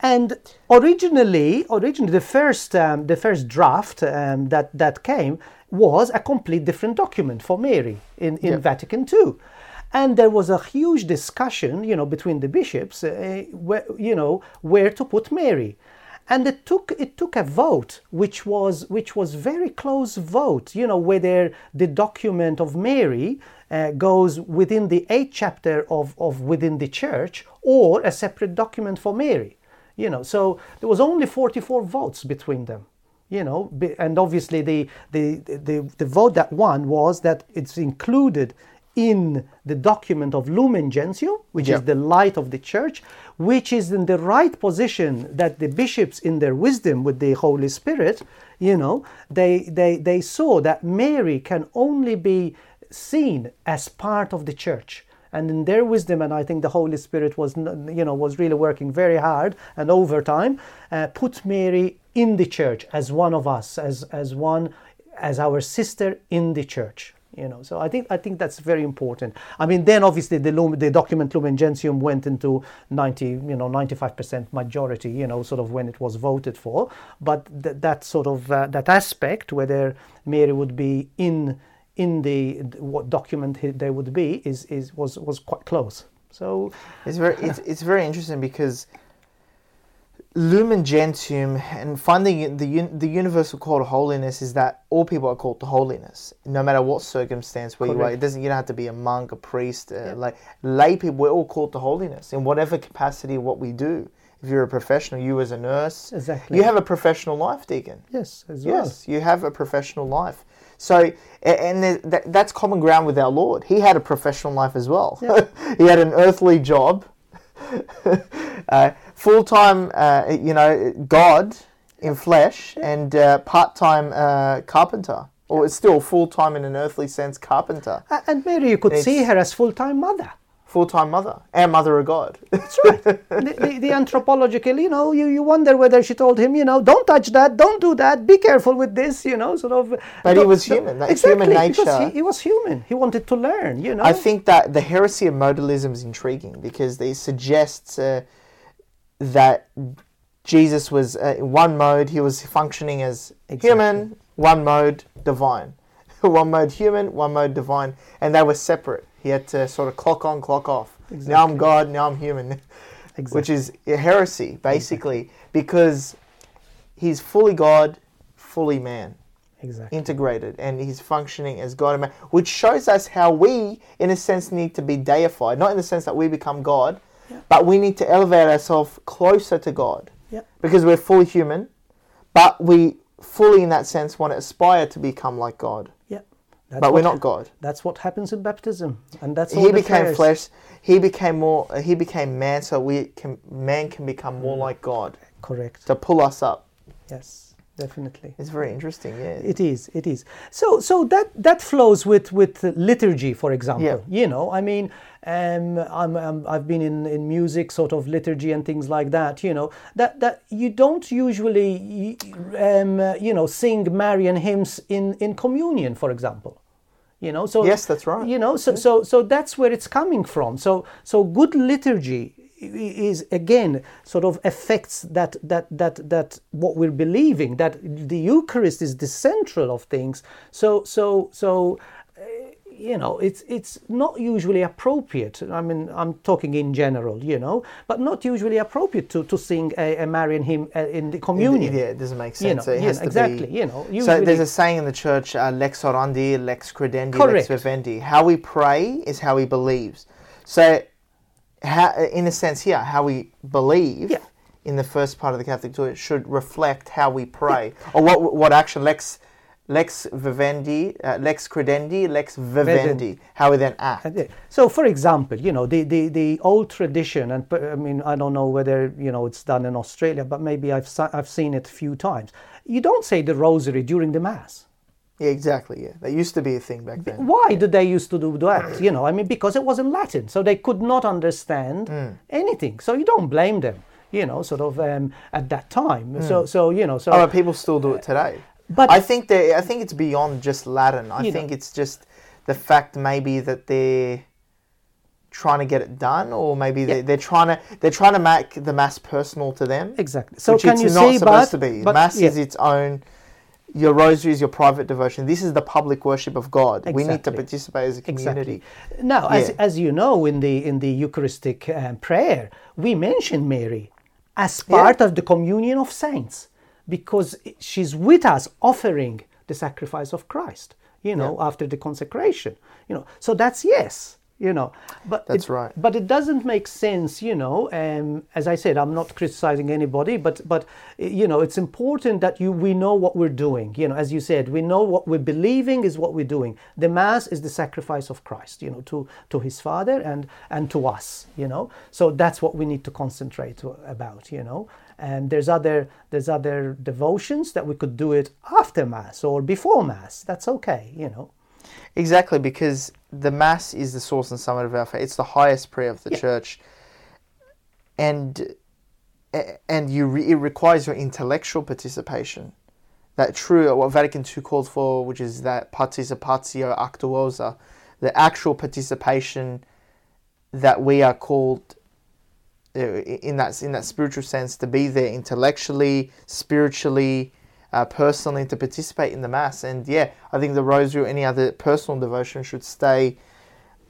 and originally, originally the first um, the first draft um, that that came was a complete different document for Mary in in yeah. Vatican two. And there was a huge discussion, you know, between the bishops, uh, where, you know, where to put Mary. And it took it took a vote, which was which was very close vote, you know, whether the document of Mary uh, goes within the eighth chapter of, of within the church or a separate document for Mary, you know. So there was only forty-four votes between them, you know, and obviously the the the, the vote that won was that it's included in the document of Lumen Gentium, which yeah. is the light of the church, which is in the right position that the bishops, in their wisdom with the Holy Spirit, you know, they they they saw that Mary can only be seen as part of the church. And in their wisdom, and I think the Holy Spirit was, you know, was really working very hard and overtime, uh, put Mary in the church as one of us, as as one, as our sister in the church. You know, so I think I think that's very important. I mean, then obviously the Lumen, the document Lumen Gentium went into ninety, you know, ninety-five percent majority, you know, sort of when it was voted for. But th- that sort of uh, that aspect, whether Mary would be in in the what document they would be, is is was was quite close. So it's very it's, it's very interesting because Lumen Gentium and finding the the universal call to holiness is that all people are called to holiness, no matter what circumstance where Correct. you are. It doesn't you don't have to be a monk, a priest, uh, yeah. like lay people. We're all called to holiness in whatever capacity what we do. If you're a professional, you as a nurse, exactly. you have a professional life, Deacon. Yes, as well. Yes, you have a professional life. So, and that that's common ground with our Lord. He had a professional life as well. Yeah. He had an earthly job. uh, full-time, uh, you know, God in flesh and uh, part-time uh, carpenter. Or it's still full-time in an earthly sense carpenter. Uh, and Mary, you could it's see her as full-time mother. Full-time mother and mother of God. That's right. The, the, the anthropological, you know, you, you wonder whether she told him, you know, don't touch that, don't do that, be careful with this, you know, sort of. But he was human. That's exactly, human nature. Because he, he was human. He wanted to learn, you know. I think that the heresy of modalism is intriguing because they suggest uh, that Jesus was uh, in one mode, he was functioning as exactly. human, one mode divine. One mode human, one mode divine. And they were separate. He had to sort of clock on, clock off. Exactly. Now I'm God, now I'm human. Exactly. Which is heresy, basically, exactly. because he's fully God, fully man. Exactly. Integrated, and he's functioning as God and man, which shows us how we, in a sense, need to be deified. Not in the sense that we become God, yeah. but we need to elevate ourselves closer to God. Yeah. Because we're fully human, but we fully, in that sense, want to aspire to become like God. That's but we're not God. That's what happens in baptism, and that's all he became prayers. Flesh. He became more. He became man, so we can man can become more like God. Correct. To pull us up. Yes, definitely. It's very interesting. Yeah, it is. It is. So, so that that flows with with liturgy, for example. Yeah. You know, I mean. Um, I'm, I'm, I've been in, in music, sort of liturgy and things like that, you know, that, that you don't usually, um, uh, you know, sing Marian hymns in, in communion, for example, you know, so, yes, that's right. You know, so, yeah. so, so that's where it's coming from. So, so good liturgy is again sort of affects that that that that what we're believing, that the Eucharist is the central of things. So, so, so, you know, it's it's not usually appropriate. I mean, I'm talking in general, you know, but not usually appropriate to, to sing a, a Marian hymn in the communion. Yeah, it doesn't make sense. You know, so it yeah, has to exactly, be... you know. Usually... So there's a saying in the church, uh, lex orandi, lex credendi, Correct. lex vivendi. How we pray is how we believe. So how, in a sense here, how we believe yeah. in the first part of the Catholic Church should reflect how we pray. Yeah. Or what, what actually lex... Lex vivendi, uh, lex credendi, lex vivendi, how we then act. So, for example, you know, the, the, the old tradition, and I mean, I don't know whether, you know, it's done in Australia, but maybe I've I've seen it a few times. You don't say the rosary during the Mass. Yeah, exactly, yeah. That used to be a thing back then. Why yeah. did they used to do that? You know, I mean, because it was in Latin, so they could not understand mm. anything. So you don't blame them, you know, sort of um, at that time. Mm. So, so you know, so... Oh, but people still do it today. But I think that I think it's beyond just Latin. I think know. it's just the fact maybe that they're trying to get it done, or maybe yeah. they, they're trying to they're trying to make the Mass personal to them. Exactly. So which can it's you not see, supposed but, to be. But, Mass yeah. is its own. Your rosary is your private devotion. This is the public worship of God. Exactly. We need to participate as a community. Exactly. Now, yeah. as as you know, in the in the Eucharistic um, prayer, we mention Mary. as part yeah. of the communion of saints, because she's with us offering the sacrifice of Christ, you know, yeah. after the consecration, you know. So that's yes, you know. But that's it, right. But it doesn't make sense, you know, um, as I said, I'm not criticizing anybody, but, but you know, it's important that you we know what we're doing. You know, as you said, we know what we're believing is what we're doing. The Mass is the sacrifice of Christ, you know, to, to his Father and, and to us, you know. So that's what we need to concentrate about, you know. And there's other there's other devotions that we could do it after Mass or before Mass. That's okay, you know. Exactly, because the Mass is the source and summit of our faith. It's the highest prayer of the yeah. Church, and and you re, it requires your intellectual participation. That true, what Vatican Two called for, which is that participatio actuosa, the actual participation that we are called. In that in that spiritual sense, to be there intellectually, spiritually, uh, personally, to participate in the Mass. And yeah, I think the Rosary or any other personal devotion should stay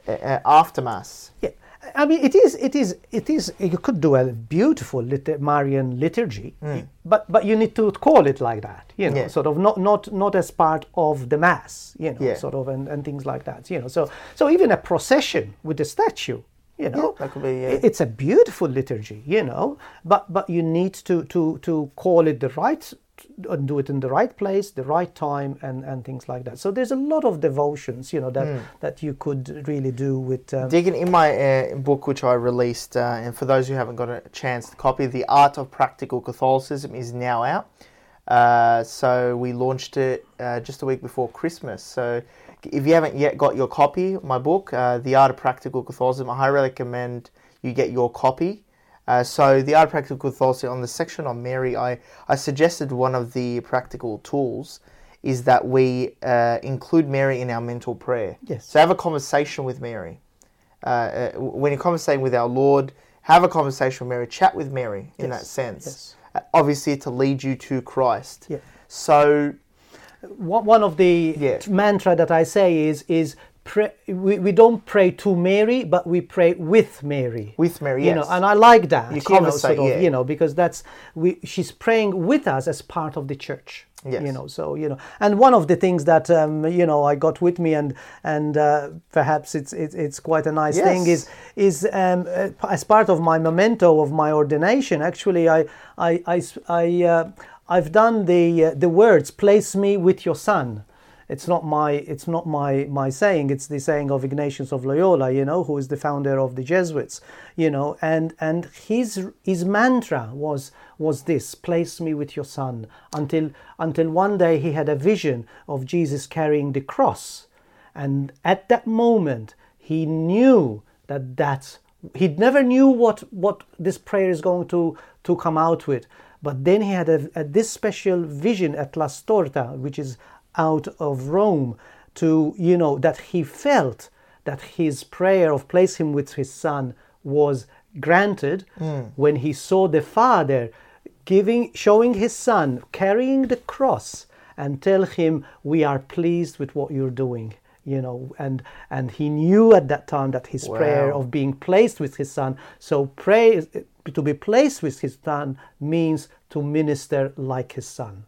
uh, after Mass. Yeah, I mean it is it is it is. You could do a beautiful litur- Marian liturgy, mm. but but you need to call it like that, you know, yeah. sort of not not not as part of the Mass, you know, yeah. sort of and, and things like that, you know. So so even a procession with a statue. You know, yeah, that could be, yeah. it's a beautiful liturgy, you know, but, but you need to, to, to call it the right, and do it in the right place, the right time, and, and things like that. So there's a lot of devotions, you know, that, mm. that you could really do with... Um, Deacon, in my uh, book, which I released, uh, and for those who haven't got a chance to copy, The Art of Practical Catholicism is now out. Uh, so we launched it uh, just a week before Christmas, so... If you haven't yet got your copy, my book, uh, The Art of Practical Catholicism, I highly recommend you get your copy. Uh, so The Art of Practical Catholicism, on the section on Mary, I, I suggested one of the practical tools is that we uh, include Mary in our mental prayer. Yes. So have a conversation with Mary. Uh, uh, when you're conversating with our Lord, have a conversation with Mary, chat with Mary in yes. that sense. Yes. Uh, obviously to lead you to Christ. Yeah. So... One of the yeah. mantra that I say is is pray, we, we don't pray to Mary, but we pray with Mary. With Mary, you yes. know, and I like that. You, you know, sort of, yeah. you know, because that's we. She's praying with us as part of the Church. Yes. You know, so you know, and one of the things that um, you know I got with me, and and uh, perhaps it's it's it's quite a nice yes. thing is is um, as part of my memento of my ordination. Actually, I I I. I uh, I've done the uh, the words, place me with your son. It's not my it's not my, my saying. It's the saying of Ignatius of Loyola, you know, who is the founder of the Jesuits, you know, and and his his mantra was was this: place me with your son. Until until one day he had a vision of Jesus carrying the cross, and at that moment he knew that that he never knew what what this prayer is going to to come out with. But then he had a, a, this special vision at La Storta, which is out of Rome, to, you know, that he felt that his prayer of place him with his son was granted mm. when he saw the Father giving, showing his son, carrying the cross, and tell him, we are pleased with what you're doing. You know, and and he knew at that time that his wow. prayer of being placed with his son, so pray to be placed with his son means to minister like his son,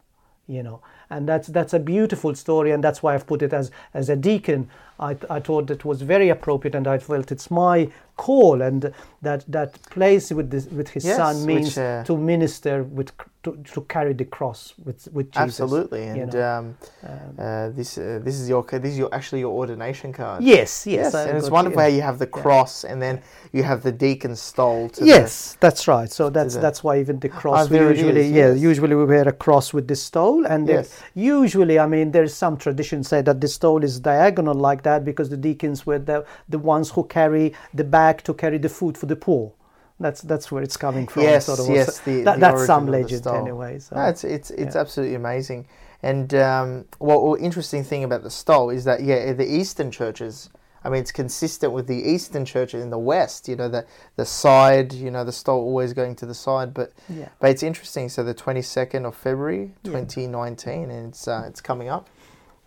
you know, and that's that's a beautiful story, and that's why I've put it as as a deacon. I I thought it was very appropriate, and I felt it's my call, and that that place with this, with his yes, son means which, uh, to minister with to, to carry the cross with with Jesus. Absolutely, and you know? um, um, uh, this uh, this is your this is your actually your ordination card. Yes, yes, yes and it's wonderful how you have the cross, yeah. and then you have the deacon stole. To yes, the, that's right. So that's that's why even the cross. Oh, we usually, is, yes. yeah, usually we wear a cross with the stole, and yes. usually, I mean, there's some tradition say that the stole is diagonal like that. Because the deacons were the, the ones who carry the bag to carry the food for the poor. That's that's where it's coming from. Yes, sort of yes. The, that, the that's some legend anyway. So. No, it's it's it's yeah. absolutely amazing. And um, what well, interesting thing about the stole is that yeah, the Eastern churches. I mean, it's consistent with the Eastern churches in the West. You know, the the side. You know, the stole always going to the side. But yeah. but it's interesting. So the twenty-second of February, twenty nineteen, yeah. and it's uh, it's coming up.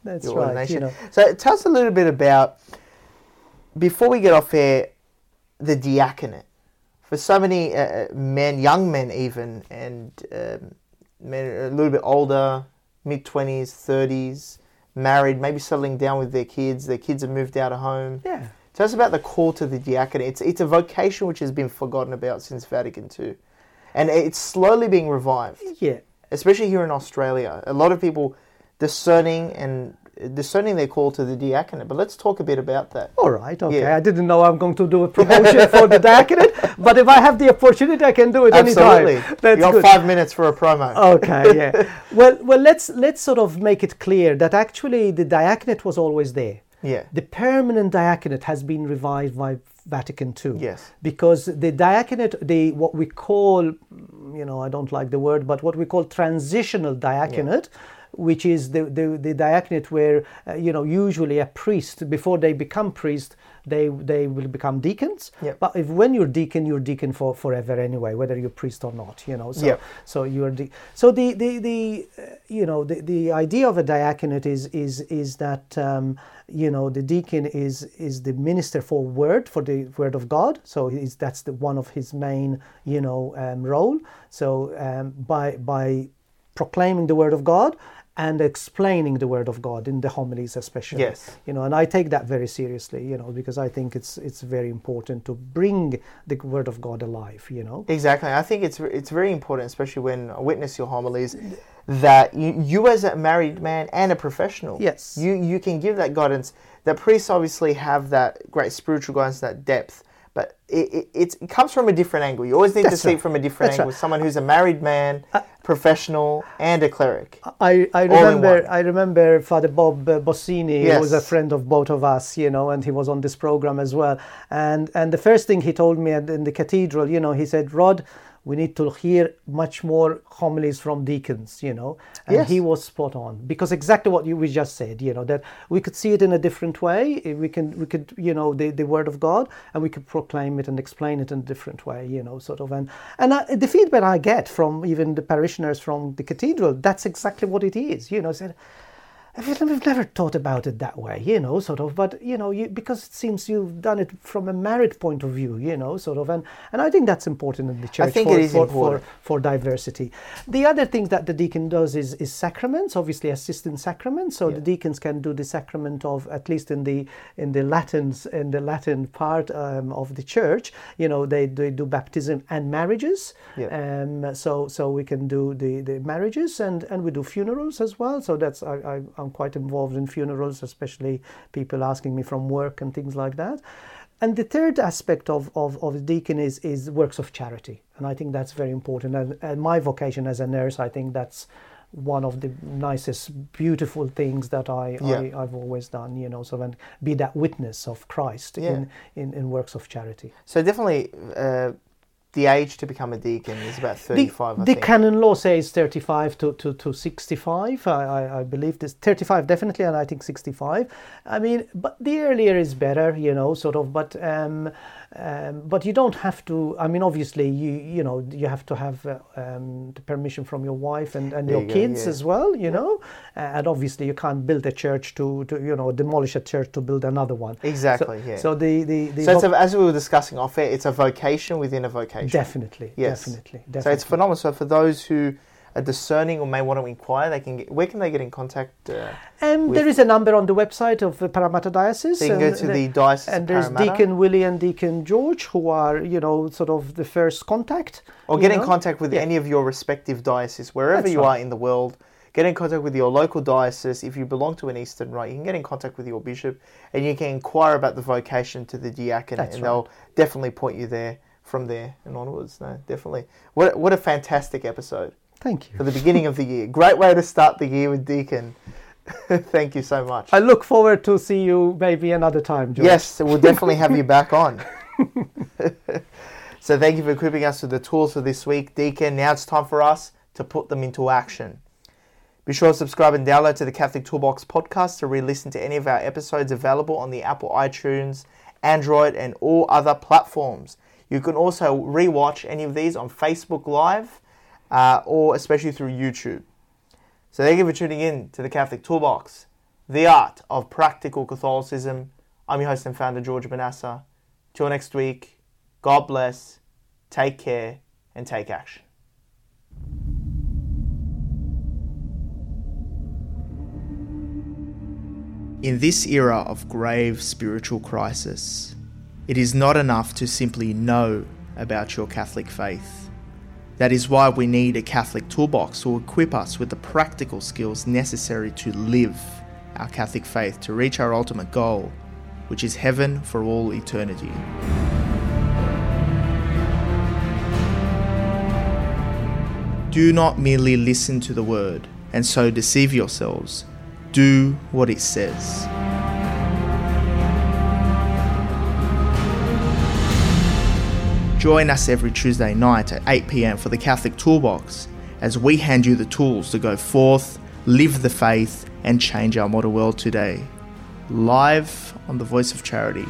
That's your right. You know. So tell us a little bit about, before we get off air, the diaconate. for so many uh, men, young men even, and um, men a little bit older, mid twenties, thirties, married, maybe settling down with their kids. Their kids have moved out of home. Yeah. Tell us about the call to the diaconate. It's it's a vocation which has been forgotten about since Vatican Two. And it's slowly being revived. Yeah. Especially here in Australia. A lot of people discerning and discerning their call to the diaconate. But let's talk a bit about that. All right, okay. Yeah. I didn't know I'm going to do a promotion for the diaconate, but if I have the opportunity, I can do it Absolutely. Anytime. That's You're good. Five minutes for a promo. Okay, yeah. Well, well, let's let's sort of make it clear that actually the diaconate was always there. Yeah. The permanent diaconate has been revived by Vatican Two. Yes. Because the diaconate, the what we call, you know, I don't like the word, but what we call transitional diaconate, yeah. which is the, the, the diaconate where, uh, you know, usually a priest, before they become priest, they they will become deacons. Yep. But if when you're deacon, you're deacon for forever anyway, whether you're priest or not, you know. So yep. so you're de- so the the the uh, you know the, the idea of a diaconate is is is that um, you know the deacon is is the minister for word for the word of God. So he's, that's the one of his main you know um, role. So um, by by proclaiming the word of God. And explaining the word of God in the homilies, especially. Yes. You know, and I take that very seriously. You know, because I think it's it's very important to bring the word of God alive. You know. Exactly. I think it's it's very important, especially when I witness your homilies, that you, you as a married man and a professional. Yes. You you can give that guidance. The priests obviously have that great spiritual guidance, that depth. But it, it, it's, it comes from a different angle. You always need That's to see right. it from a different That's angle. Right. Someone who's a married man, uh, professional, and a cleric. I, I remember I remember Father Bob Bossini, yes. who was a friend of both of us, you know, and he was on this program as well. And and the first thing he told me in the cathedral, you know, he said, Rod, we need to hear much more homilies from deacons, you know. And yes. he was spot on. Because exactly what you we just said, you know, that we could see it in a different way. We can, we could, you know, the, the word of God, and we could proclaim it and explain it in a different way, you know, sort of. And and I, the feedback I get from even the parishioners from the cathedral, that's exactly what it is, you know. Said, we've never thought about it that way, you know, sort of. But, you know, you, because it seems you've done it from a married point of view, you know, sort of. And, and I think that's important in the church I think for, it is for, important. For, for diversity. The other thing that the deacon does is, is sacraments, obviously assistant sacraments. So yeah. the deacons can do the sacrament of, at least in the in the Latin, in the Latin part um, of the church, you know, they, they do baptism and marriages. Yeah. Um, so so we can do the, the marriages and, and we do funerals as well. So that's... I, I I'm quite involved in funerals, especially people asking me from work and things like that. And the third aspect of, of, of the deacon is, is works of charity. And I think that's very important. And, and my vocation as a nurse, I think that's one of the nicest, beautiful things that I, yeah. I, I've always done, you know, so and be that witness of Christ yeah. in, in, in works of charity. So definitely... Uh... The age to become a deacon is about thirty-five, the, I think. The canon law says thirty-five to, to, to sixty-five. I, I, I believe this. thirty-five, definitely, and I think sixty-five. I mean, but the earlier is better, you know, sort of. But um, um, but you don't have to... I mean, obviously, you you know, you have to have uh, um, the permission from your wife and, and your you kids go, yeah. as well, you yeah. know. And obviously, you can't build a church to, to, you know, demolish a church to build another one. Exactly, so, yeah. So, the, the, the so it's a, as we were discussing off air, it's a vocation within a vocation. Definitely, yes. definitely, definitely. So it's phenomenal. So for those who are discerning or may want to inquire, they can get, where can they get in contact? Uh, um, there is a number on the website of the Parramatta Diocese. So you can go to the, the Diocese of Parramatta. And there's Deacon Willie and Deacon George, who are, you know, sort of the first contact. Or get in know? contact with yeah. any of your respective dioceses, wherever That's you right. are in the world. Get in contact with your local diocese. If you belong to an Eastern Rite, you can get in contact with your bishop and you can inquire about the vocation to the diaconate, That's and right. they'll definitely point you there. From there and onwards, no, definitely. What what a fantastic episode! Thank you for the beginning of the year. Great way to start the year with Deacon. Thank you so much. I look forward to see you maybe another time, George. Yes, we'll definitely have you back on. So thank you for equipping us with the tools for this week, Deacon. Now it's time for us to put them into action. Be sure to subscribe and download to the Catholic Toolbox podcast to re-listen to any of our episodes available on the Apple iTunes, Android, and all other platforms. You can also re-watch any of these on Facebook Live uh, or especially through YouTube. So thank you for tuning in to the Catholic Toolbox, the art of practical Catholicism. I'm your host and founder, George Manassa. Till next week, God bless, Take care and take action. In this era of grave spiritual crisis, it is not enough to simply know about your Catholic faith. That is why we need a Catholic toolbox to equip us with the practical skills necessary to live our Catholic faith to reach our ultimate goal, which is heaven for all eternity. Do not merely listen to the word and so deceive yourselves. Do what it says. Join us every Tuesday night at eight p.m. for the Catholic Toolbox as we hand you the tools to go forth, live the faith, and change our modern world today. Live on The Voice of Charity.